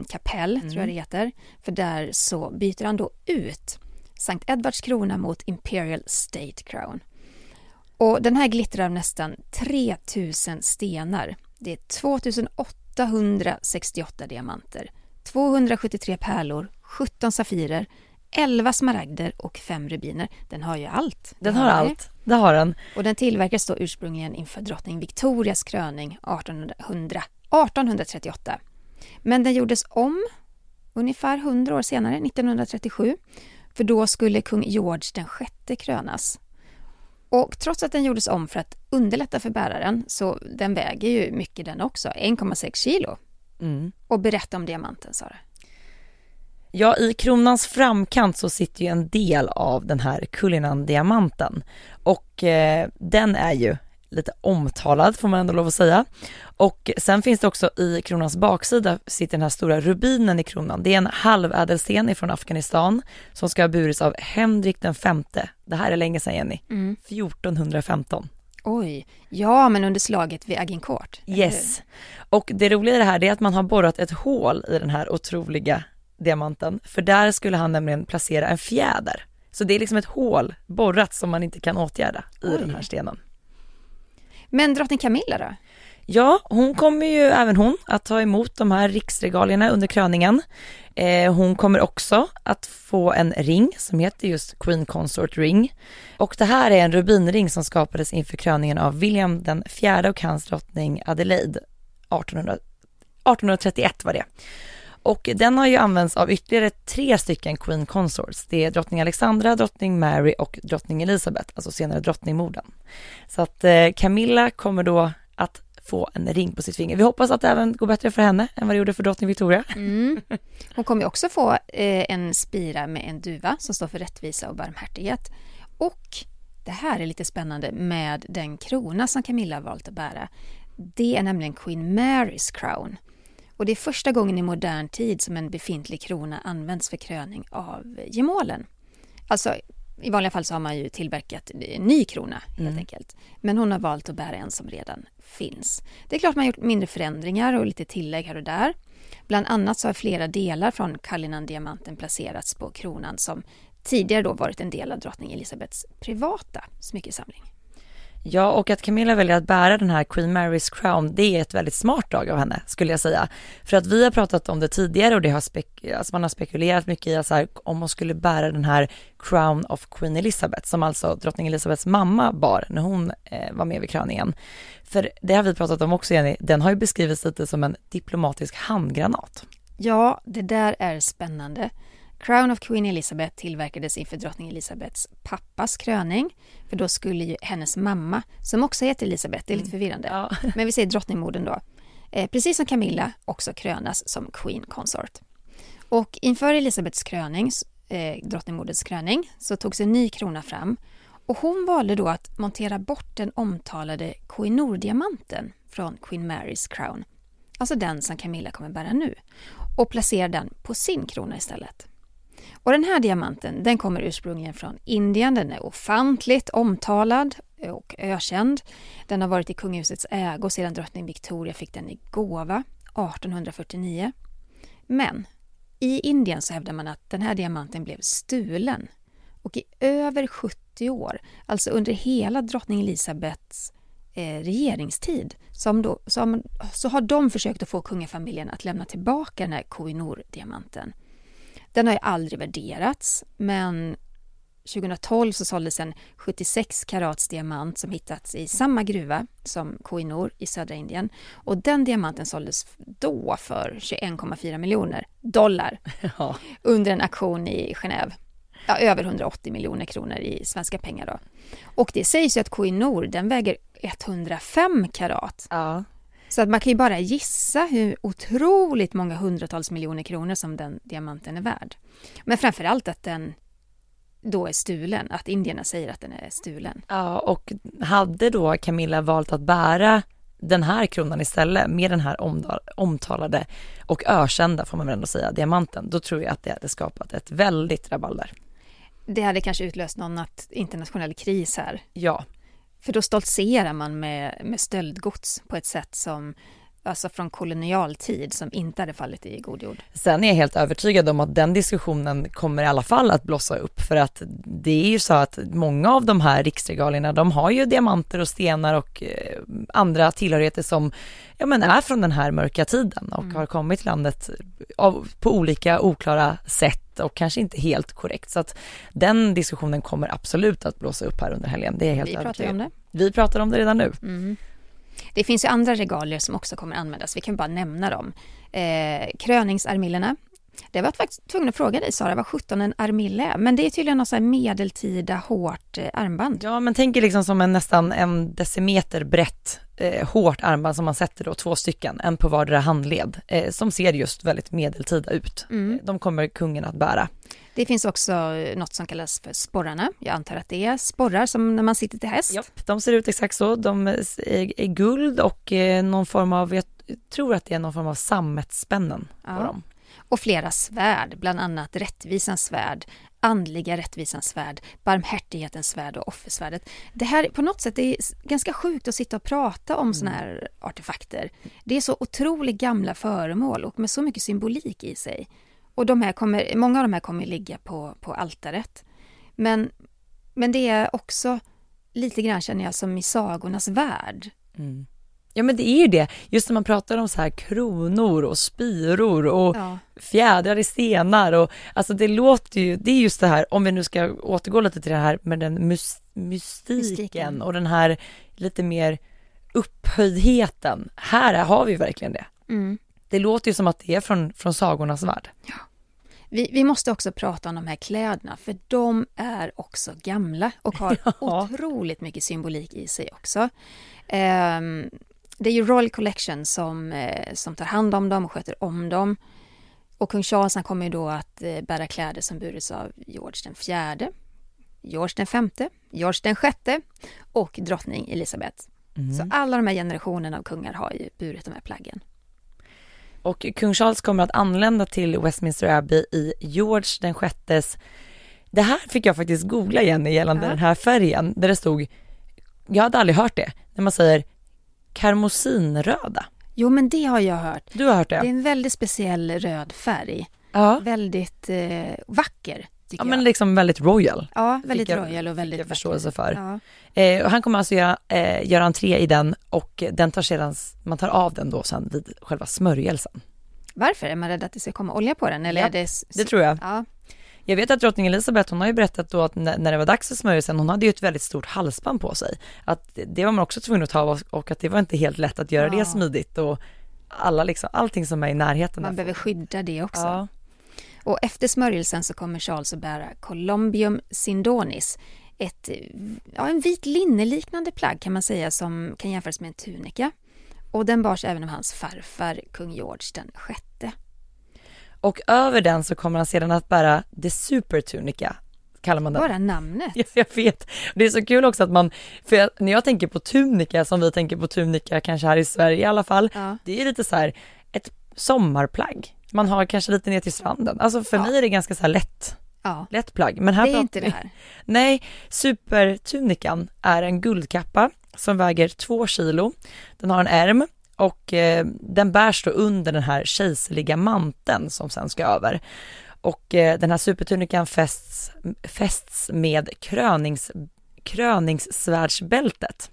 kapell, tror jag det heter. För där så byter han då ut Sankt Edvards krona mot Imperial State Crown. Och den här glittrar av nästan 3000 stenar. Det är 2868 diamanter, 273 pärlor, 17 safirer, 11 smaragder och 5 rubiner. Den har ju allt. Den har allt. Det har den. Och den tillverkas då ursprungligen inför drottning Victorias kröning 1838. Men den gjordes om ungefär 100 år senare, 1937. För då skulle kung George den 6:e krönas. Och trots att den gjordes om för att underlätta för bäraren, så den väger ju mycket den också, 1,6 kilo. Och berätta om diamanten, Sara. Ja, i kronans framkant så sitter ju en del av den här Cullinan-diamanten. Och den är ju lite omtalad, får man ändå lov att säga. Och sen finns det också i kronans baksida sitter den här stora rubinen i kronan. Det är en halvädelsten från Afghanistan som ska ha burits av Henrik den 5:e. Det här är länge sedan, Jenny. 1415. Oj, ja, men under slaget vid Agincourt. Yes. Och det roliga i det här är att man har borrat ett hål i den här otroliga diamanten. För där skulle han nämligen placera en fjäder. Så det är liksom ett hål borrat som man inte kan åtgärda i den här stenen. Men drottning Camilla då? Ja, hon kommer ju även hon att ta emot de här riksregalierna under kröningen. Hon kommer också att få en ring som heter just Queen Consort Ring. Och det här är en rubinring som skapades inför kröningen av William den 4:e och hans drottning Adelaide 1831 var det. Och den har ju använts av ytterligare 3 stycken Queen Consorts. Det är drottning Alexandra, drottning Mary och drottning Elisabeth, alltså senare drottningmodern. Så att Camilla kommer då att få en ring på sitt finger. Vi hoppas att det även går bättre för henne än vad det gjorde för drottning Victoria. Hon kommer också få en spira med en duva som står för rättvisa och barmhärtighet. Och det här är lite spännande med den krona som Camilla har valt att bära. Det är nämligen Queen Mary's crown. Och det är första gången i modern tid som en befintlig krona används för kröning av gemålen. Alltså, i vanliga fall så har man ju tillverkat en ny krona helt enkelt. Men hon har valt att bära en som redan finns. Det är klart man har gjort mindre förändringar och lite tillägg här och där. Bland annat så har flera delar från Cullinan-diamanten placerats på kronan som tidigare då varit en del av drottning Elisabeths privata smyckesamling. Ja, och att Camilla väljer att bära den här Queen Mary's crown, det är ett väldigt smart drag av henne, skulle jag säga. För att vi har pratat om det tidigare och det har man har spekulerat mycket i, alltså här, om hon skulle bära den här Crown of Queen Elizabeth, som alltså drottning Elisabeths mamma bar när hon var med vid kröningen. För det har vi pratat om också, Jenny, den har ju beskrivits lite som en diplomatisk handgranat. Ja, det där är spännande. Crown of Queen Elizabeth tillverkades inför drottning Elisabeths pappas kröning. För då skulle ju hennes mamma, som också heter Elisabeth, det är lite förvirrande. Ja. Men vi säger drottningmodern då. Precis som Camilla också krönas som Queen Consort. Och inför Elisabeths kröning, drottningmoderns kröning, så togs en ny krona fram. Och hon valde då att montera bort den omtalade Koh-i-Noor-diamanten från Queen Mary's crown. Alltså den som Camilla kommer bära nu. Och placera den på sin krona istället. Och den här diamanten, den kommer ursprungligen från Indien. Den är ofantligt omtalad och ökänd. Den har varit i kungahusets ägo sedan drottning Victoria fick den i gåva 1849. Men i Indien så hävdar man att den här diamanten blev stulen. Och i över 70 år, alltså under hela drottning Elisabeths regeringstid, så har de försökt att få kungafamiljen att lämna tillbaka den här Koh-i-Noor-diamanten. Den har ju aldrig värderats, men 2012 så såldes en 76 karats diamant som hittats i samma gruva som Koh-i-Noor i södra Indien. Och den diamanten såldes då för 21,4 miljoner dollar ja. Under en auktion i Genève. Ja, över 180 miljoner kronor i svenska pengar då. Och det sägs ju att Koh-i-Noor, den väger 105 karat. Ja. Så att man kan ju bara gissa hur otroligt många hundratals miljoner kronor som den diamanten är värd. Men framförallt att den då är stulen, att indierna säger att den är stulen. Ja, och hade då Camilla valt att bära den här kronan istället med den här omtalade och ökända, får man väl ändå säga, diamanten, då tror jag att det hade skapat ett väldigt rabalder. Det hade kanske utlöst någon internationell kris här. Ja. För då stoltserar man med stöldgods på ett sätt som, alltså från kolonialtid, som inte hade fallit i god jord. Sen är jag helt övertygad om att den diskussionen kommer i alla fall att blossa upp. För att det är ju så att många av de här riksregalerna, de har ju diamanter och stenar och andra tillhörigheter som ja, men är från den här mörka tiden och har kommit till landet på olika oklara sätt och kanske inte helt korrekt. Så att den diskussionen kommer absolut att blossa upp här under helgen. Det är helt övertygad. Vi pratar om det redan nu. Mm. Det finns ju andra regalier som också kommer användas. Vi kan bara nämna dem. Kröningsarmillerna. Det var faktiskt tvungen att fråga dig, Sara, vad 17 en armille är. Men det är tydligen något så här medeltida hårt armband. Ja, men tänk liksom som en nästan en decimeter brett hårt armband som man sätter då, två stycken, en på vardera handled, som ser just väldigt medeltida ut. Mm. De kommer kungen att bära. Det finns också något som kallas för sporrarna. Jag antar att det är sporrar som när man sitter till häst. Ja, de ser ut exakt så. De är guld och någon form av, jag tror att det är någon form av sammetspännen på dem. Och flera svärd, bland annat rättvisans svärd, andliga rättvisans svärd, barmhärtighetens svärd och offersvärdet. Det här på något sätt är ganska sjukt att sitta och prata om såna här artefakter. Det är så otroligt gamla föremål och med så mycket symbolik i sig. Och de här kommer, många av de här kommer ligga på altaret. Men det är också lite grann, känner jag, som i sagornas värld. Mm. Ja, men det är ju det. Just när man pratar om så här kronor och spiror och fjädrar i stenar. Och, alltså det låter ju, det är just det här, om vi nu ska återgå lite till det här med den mystiken och den här lite mer upphöjdheten. Här har vi verkligen det. Mm. Det låter ju som att det är från sagornas värld. Ja. Vi måste också prata om de här kläderna, för de är också gamla och har otroligt mycket symbolik i sig också. Det är ju Royal Collection som tar hand om dem och sköter om dem. Och kung Charles, han kommer ju då att bära kläder som burits av George den 4:e, George den 5:e, George den 6:e och drottning Elisabeth. Mm. Så alla de här generationerna av kungar har ju burit de här plaggen. Och kung Charles kommer att anlända till Westminster Abbey i George den 6:es. Det här fick jag faktiskt googla igen gällande den här färgen. Där det stod, jag hade aldrig hört det, när man säger karmosinröda. Jo, men det har jag hört. Du har hört det? Det är en väldigt speciell röd färg. Ja. Väldigt vacker. Ja, men liksom väldigt royal. Ja, väldigt royal och väldigt förståelse för. Ja. Och han kommer alltså göra entré i den, och den tar sedan, man tar av den då sen vid själva smörjelsen. Varför? Är man rädd att det ska komma olja på den? Eller är det... det tror jag. Ja. Jag vet att drottning Elisabeth, hon har ju berättat då att när det var dags för smörjelsen, hon hade ju ett väldigt stort halsband på sig. Att det var man också tvungen att ta av, och att det var inte helt lätt att göra det smidigt. Och alla liksom, allting som är i närheten. Man behöver skydda det också. Ja. Och efter smörjelsen så kommer Charles att bära Columbium Sindonis, en vit linneliknande plagg kan man säga, som kan jämföras med en tunika. Och den bars även av hans farfar, kung George den 6:e. Och över den så kommer han sedan att bära The Super Tunica, kallar man den. Bara namnet. Ja, jag vet. Det är så kul också att man, för när jag tänker på tunika, som vi tänker på tunika kanske här i Sverige i alla fall, det är lite så här ett sommarplagg. Man har kanske lite ner till stranden. Alltså för mig är det ganska så här lätt plagg. Men här det är inte det här. Nej, supertunikan är en guldkappa som väger 2 kilo. Den har en ärm och den bärs då under den här kejserliga manteln som sen ska över. Och den här supertunikan fästs med kröningssvärdsbältet.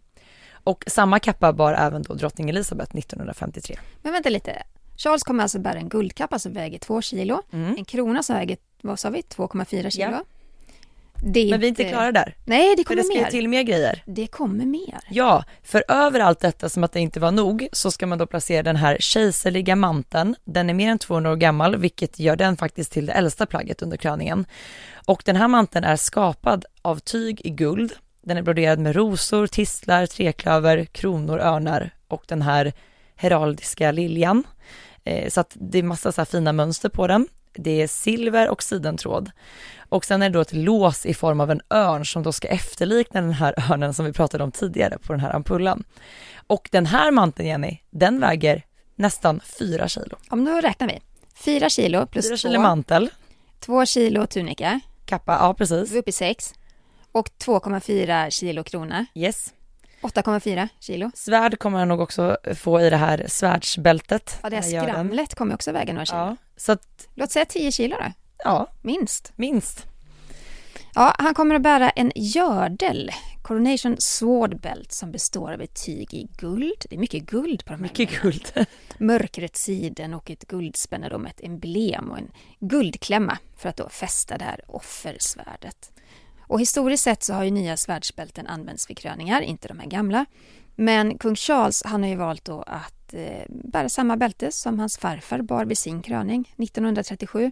Och samma kappa bar även då drottning Elisabeth 1953. Men vänta lite. Charles kommer alltså bära en guldkappa som väger 2 kilo, en krona som väger vad sa vi, 2,4 kilo. Ja. Det är men vi är inte klara där. Nej, det kommer mer. För det ska mer. Till mer grejer. Det kommer mer. Ja, för överallt detta som att det inte var nog så ska man då placera den här kejserliga manteln. Den är mer än 200 år gammal, vilket gör den faktiskt till det äldsta plagget under kröningen. Och den här manteln är skapad av tyg i guld. Den är broderad med rosor, tistlar, treklöver, kronor, örnar och den här heraldiska liljan. Så att det är massa så här fina mönster på den. Det är silver och sidentråd. Och sen är det då ett lås i form av en örn som då ska efterlikna den här örnen som vi pratade om tidigare på den här ampullen. Och den här manteln, Jenny, den väger nästan 4 kilo. Ja, men då räknar vi. 4 kilo plus 2. 4 kilo mantel. 2 kilo tunika. Kappa, ja precis. Vi är uppe i 6. Och 2,4 kilo krona. Yes. 8,4 kilo. Svärd kommer han nog också få i det här svärdsbältet. Ja, det här skramlet kommer också väga några kilo. Ja, så att... Låt säga 10 kilo då. Ja. Minst. Ja, han kommer att bära en gördel, Coronation Sword Belt, som består av ett tyg i guld. Det är mycket guld på de här. Mycket guld. Mörkret siden och ett guldspänne då med ett emblem och en guldklämma för att då fästa det här offersvärdet. Och historiskt sett så har ju nya svärdsbälten använts vid kröningar, inte de här gamla. Men kung Charles, han har ju valt då att bära samma bälte som hans farfar bar vid sin kröning 1937.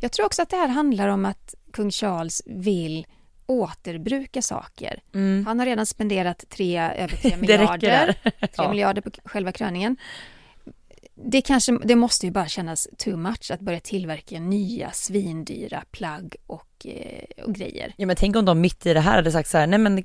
Jag tror också att det här handlar om att kung Charles vill återbruka saker. Mm. Han har redan spenderat över 3 miljarder, 3 miljarder på själva kröningen. Det måste ju bara kännas too much att börja tillverka nya svindyra plagg och grejer. Ja, men tänk om de mitt i det här hade sagt så här: nej men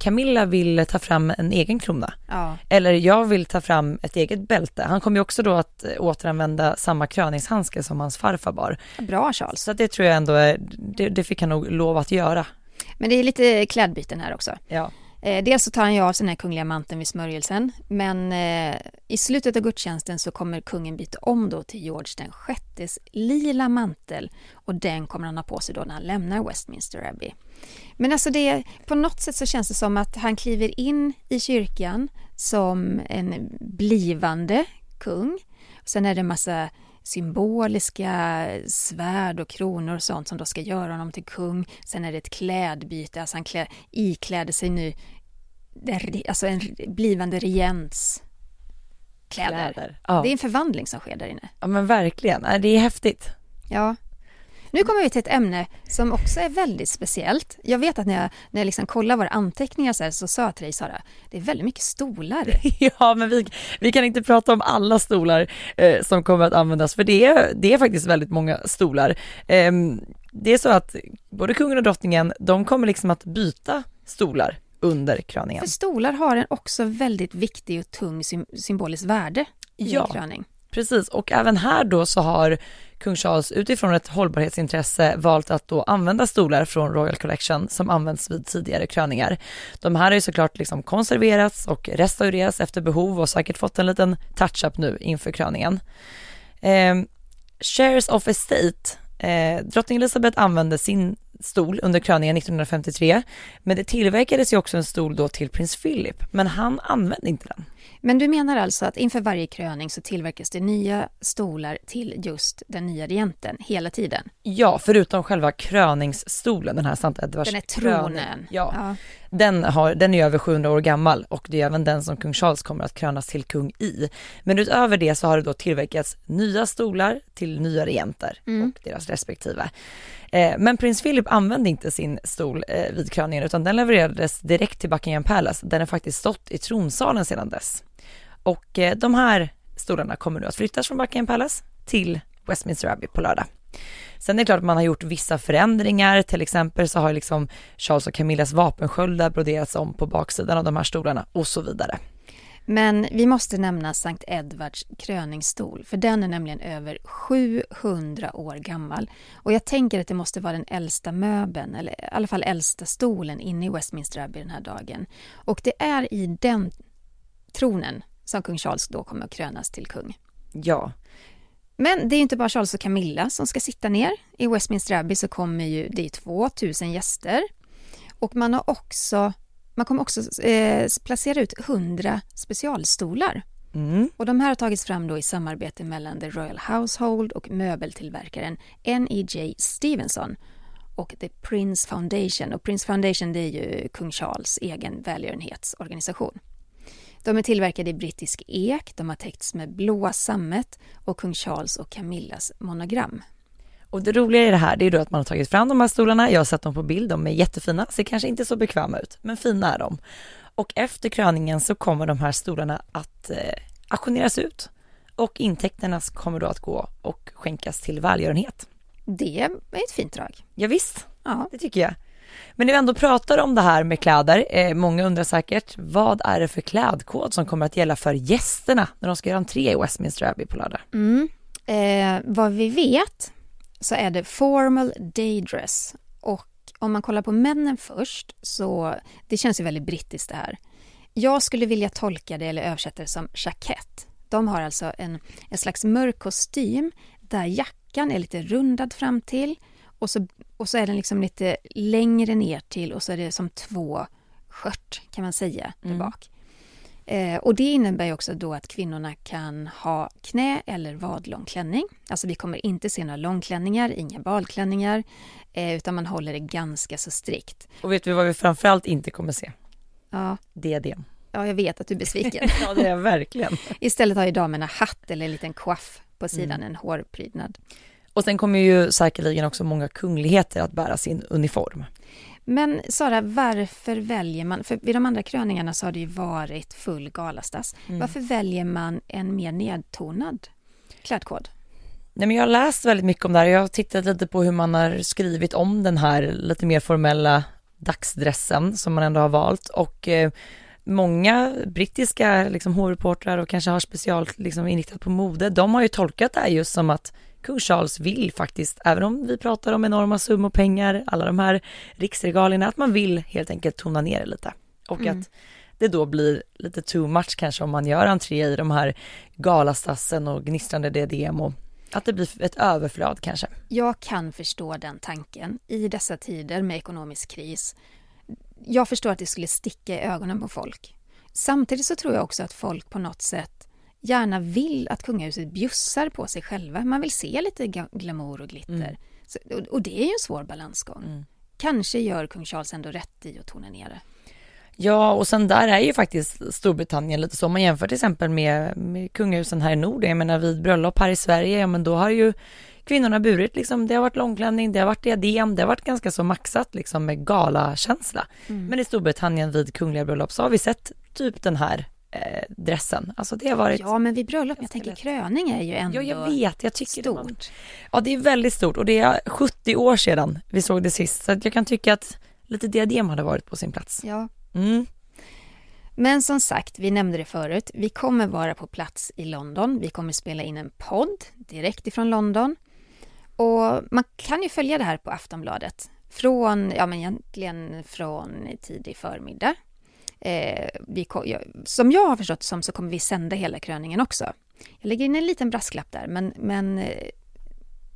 Camilla vill ta fram en egen krona. Ja. Eller jag vill ta fram ett eget bälte. Han kommer ju också då att återanvända samma kröningshandske som hans farfar bar. Bra Charles. Så det tror jag ändå det fick han nog lov att göra. Men det är lite klädbyten här också. Ja. Dels så tar han ju av sig den här kungliga manteln vid smörjelsen, men i slutet av gudstjänsten så kommer kungen byta om då till George den 6:es lila mantel, och den kommer han ha på sig då när han lämnar Westminster Abbey. Men alltså på något sätt så känns det som att han kliver in i kyrkan som en blivande kung. Sen är det en massa symboliska svärd och kronor och sånt som då ska göra honom till kung. Sen är det ett klädbyte, alltså han ikläder sig nu alltså en blivande regents kläder. Ja. Det är en förvandling som sker där inne. Ja men verkligen, det är häftigt. Ja. Nu kommer vi till ett ämne som också är väldigt speciellt. Jag vet att när jag liksom kollar våra anteckningar så sa jag till dig, Sara, det är väldigt mycket stolar. Ja, men vi kan inte prata om alla stolar som kommer att användas, för det är faktiskt väldigt många stolar. Det är så att både kungen och drottningen, de kommer liksom att byta stolar under kröningen. För stolar har en också väldigt viktig och tung symboliskt värde i en kröning. Precis, och även här då så har kung Charles utifrån ett hållbarhetsintresse valt att då använda stolar från Royal Collection som används vid tidigare kröningar. De här har ju såklart liksom konserverats och restaurerats efter behov och säkert fått en liten touch-up nu inför kröningen. Shares of Estate. Drottning Elisabeth använde sin stol under kröningen 1953, men det tillverkades ju också en stol då till prins Philip, men han använde inte den. Men du menar alltså att inför varje kröning så tillverkas det nya stolar till just den nya regenten hela tiden? Ja, förutom själva kröningsstolen, den här Sankt Edvards krona. Den är tronen. Ja. Den är över 700 år gammal, och det är även den som kung Charles kommer att krönas till kung i. Men utöver det så har det då tillverkats nya stolar till nya regenter och deras respektive. Men prins Philip använde inte sin stol vid kröningen, utan den levererades direkt till Buckingham Palace. Den har faktiskt stått i tronsalen sedan dess. Och de här stolarna kommer nu att flyttas från Buckingham Palace till Westminster Abbey på lördag. Sen är det klart att man har gjort vissa förändringar. Till exempel så har liksom Charles och Camillas vapensköldar broderats om på baksidan av de här stolarna och så vidare. Men vi måste nämna Sankt Edvards kröningsstol, för den är nämligen över 700 år gammal. Och jag tänker att det måste vara den äldsta möbeln, eller i alla fall äldsta stolen inne i Westminster Abbey den här dagen. Och det är i den tronen som kung Charles då kommer att krönas till kung. Ja. Men det är ju inte bara Charles och Camilla som ska sitta ner. I Westminster Abbey så kommer ju det 2000 gäster. Och man kommer också placera ut 100 specialstolar Mm. Och de här har tagits fram då i samarbete mellan The Royal Household och möbeltillverkaren N.E.J. Stevenson och The Prince Foundation. Och Prince Foundation, det är ju kung Charles egen välgörenhetsorganisation. De är tillverkade i brittisk ek, de har täckts med blåa sammet och kung Charles och Camillas monogram. Och det roliga i det här, det är då att man har tagit fram de här stolarna. Jag har sett dem på bild, de är jättefina, ser kanske inte så bekväma ut, men fina är de. Och efter kröningen så kommer de här stolarna att auktioneras ut. Och intäkterna kommer då att gå och skänkas till välgörenhet. Det är ett fint drag. Ja visst, ja. Det tycker jag. Men när vi ändå pratar om det här med kläder, många undrar säkert, vad är det för klädkod som kommer att gälla för gästerna när de ska göra entré i Westminster Abbey på lördag? Vad vi vet så är det formal daydress. Och om man kollar på männen först, så det känns ju väldigt brittiskt det här. Jag skulle vilja tolka det eller översätta det som jackett. De har alltså en slags mörk kostym där jackan är lite rundad fram till och så är den liksom lite längre ner till, och så är det som två skört kan man säga bak. Och det innebär ju också då att kvinnorna kan ha knä- eller vadlång klänning. Alltså vi kommer inte se några långklänningar, inga balklänningar, utan man håller det ganska så strikt. Och vet vi vad vi framförallt inte kommer se? Ja. Diadem. Ja, jag vet att du är besviken. Ja, det är jag verkligen. Istället har ju damerna hatt eller en liten coiff på sidan, en hårprydnad. Och sen kommer ju säkerligen också många kungligheter att bära sin uniform. Men Sara, varför väljer man, för vid de andra kröningarna så har det ju varit full galastas. Varför väljer man en mer nedtonad klädkod? Nej, men jag har läst väldigt mycket om det här. Jag har tittat lite på hur man har skrivit om den här lite mer formella dagsdressen som man ändå har valt. Och många brittiska liksom, hovreportrar och kanske har speciellt liksom, inriktat på mode, de har ju tolkat det här just som att kung Charles vill faktiskt, även om vi pratar om enorma summor pengar, alla de här riksregalerna, att man vill helt enkelt tona ner det lite. Och att det då blir lite too much kanske om man gör entré i de här galastassen och gnistrande diadem, och att det blir ett överflöd kanske. Jag kan förstå den tanken i dessa tider med ekonomisk kris. Jag förstår att det skulle sticka i ögonen på folk. Samtidigt så tror jag också att folk på något sätt gärna vill att kungahuset bjussar på sig själva. Man vill se lite glamour och glitter. Så, och det är ju en svår balansgång. Kanske gör kung Charles ändå rätt i att tona ner det. Ja, och sen där är ju faktiskt Storbritannien lite så. Om man jämför till exempel med kungahusen här i Norden. Jag menar, vid bröllop här i Sverige, ja, men då har ju kvinnorna burit liksom, det har varit långklänning, det har varit diadem, det har varit ganska så maxat liksom, med galakänsla. Men i Storbritannien vid kungliga bröllop så har vi sett typ den här dressen. Alltså det har varit... Ja, men vid bröllop, jag tänker kröning är ju ändå jag tycker stort. Ja, det är väldigt stort, och det är 70 år sedan vi såg det sist, så att jag kan tycka att lite diadem hade varit på sin plats. Ja. Men som sagt, vi nämnde det förut, vi kommer vara på plats i London. Vi kommer spela in en podd direkt ifrån London, och man kan ju följa det här på Aftonbladet från, ja men egentligen från tidig förmiddag. Som jag har förstått som så kommer vi sända hela kröningen också. Jag lägger in en liten brasklapp där, men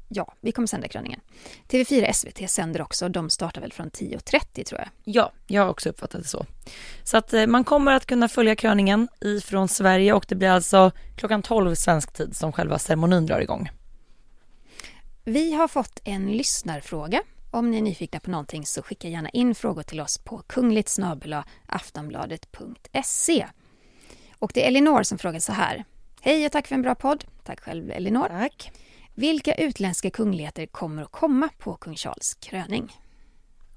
ja, vi kommer sända kröningen. TV4 SVT sänder också, de startar väl från 10:30 tror jag. Ja, jag har också uppfattat det så. Så att man kommer att kunna följa kröningen ifrån Sverige, och det blir alltså klockan 12 svensk tid som själva ceremonin drar igång. Vi har fått en lyssnarfråga. Om ni är nyfikna på någonting så skicka gärna in frågor till oss på kungligt@aftonbladet.se. Och det är Elinor som frågar så här. Hej och tack för en bra podd. Tack själv Elinor. Tack. Vilka utländska kungligheter kommer att komma på kung Charles kröning?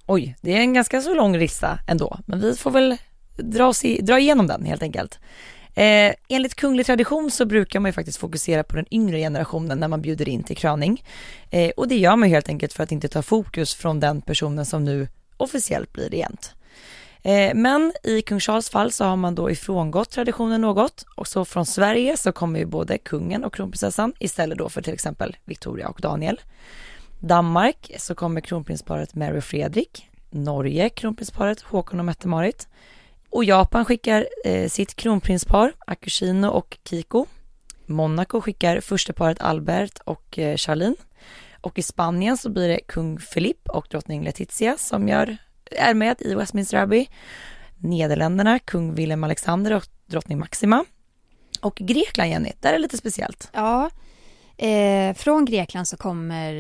Oj, det är en ganska så lång lista ändå. Men vi får väl dra igenom den helt enkelt. Enligt kunglig tradition så brukar man ju faktiskt fokusera på den yngre generationen när man bjuder in till kröning. Och det gör man helt enkelt för att inte ta fokus från den personen som nu officiellt blir regent. Men i kung Charles fall så har man då ifrångått traditionen något. Och så från Sverige så kommer ju både kungen och kronprinsessan istället då för till exempel Victoria och Daniel. Danmark så kommer kronprinsparet Mary och Fredrik. Norge kronprinsparet Håkon och Mette-Marit. Och Japan skickar sitt kronprinspar Akishino och Kiko. Monaco skickar försteparet Albert och Charlene. Och i Spanien så blir det kung Philip och drottning Letizia som är med i Westminster Abbey. Nederländerna, kung Willem Alexander och drottning Maxima. och Grekland, Jenny. Där är det lite speciellt. Ja, från Grekland så kommer,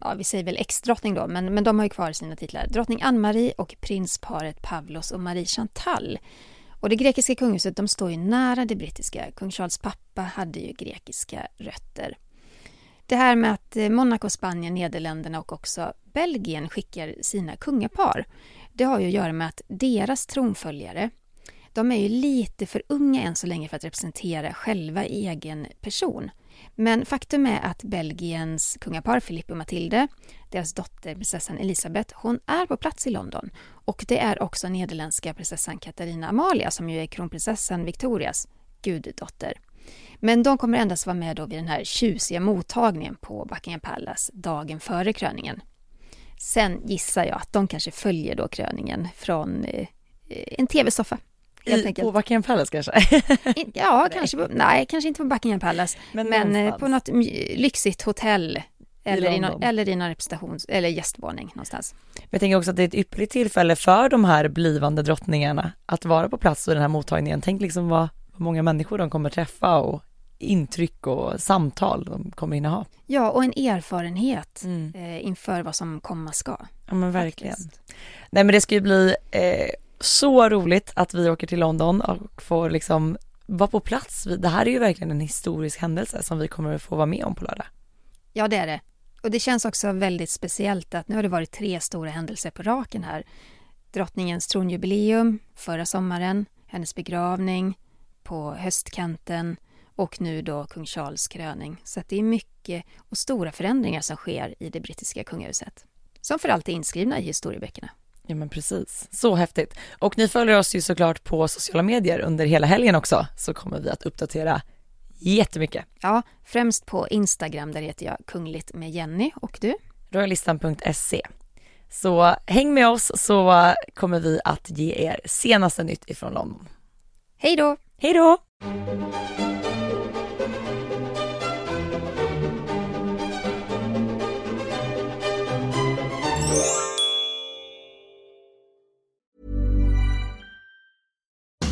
ja, vi säger väl ex-drottning då, men de har ju kvar sina titlar. Drottning Ann-Marie och prinsparet Pavlos och Marie Chantal. Och det grekiska kungahuset, de står ju nära det brittiska. Kung Charles pappa hade ju grekiska rötter. Det här med att Monaco, Spanien, Nederländerna och också Belgien skickar sina kungapar, det har ju att göra med att deras tronföljare, de är ju lite för unga än så länge för att representera själva egen person. Men faktum är att Belgiens kungapar Philip och Matilde, deras dotter prinsessan Elisabeth, hon är på plats i London. Och det är också nederländska prinsessan Katarina Amalia, som ju är kronprinsessan Victorias guddotter. Men de kommer endast vara med då vid den här tjusiga mottagningen på Buckingham Palace dagen före kröningen. Sen gissar jag att de kanske följer då kröningen från en tv-soffa. På Buckingham Palace kanske? Ja, kanske. Nej, kanske inte på Buckingham Palace. Men på något lyxigt hotell eller i någon representations- eller gästvåning någonstans. Jag tänker också att det är ett ypperligt tillfälle för de här blivande drottningarna att vara på plats och den här mottagningen. Tänk liksom vad många människor de kommer träffa och intryck och samtal de kommer in att ha. Ja, och en erfarenhet inför vad som komma ska. Ja, men verkligen. Faktiskt. Nej, men det ska ju bli... Så roligt att vi åker till London och får liksom vara på plats. Det här är ju verkligen en historisk händelse som vi kommer att få vara med om på lördag. Ja, det är det. Och det känns också väldigt speciellt att nu har det varit 3 stora händelser på raken här. Drottningens tronjubileum förra sommaren, hennes begravning på höstkanten och nu då kung Charles kröning. Så att det är mycket och stora förändringar som sker i det brittiska kungahuset. Som för allt är inskrivna i historieböckerna. Ja, men precis. Så häftigt. Och ni följer oss ju såklart på sociala medier under hela helgen också, så kommer vi att uppdatera jättemycket. Ja, främst på Instagram, där heter jag Kungligt med Jenny, och du? Royalistan.se. Så häng med oss, så kommer vi att ge er senaste nytt ifrån London. Hej då! Hej då!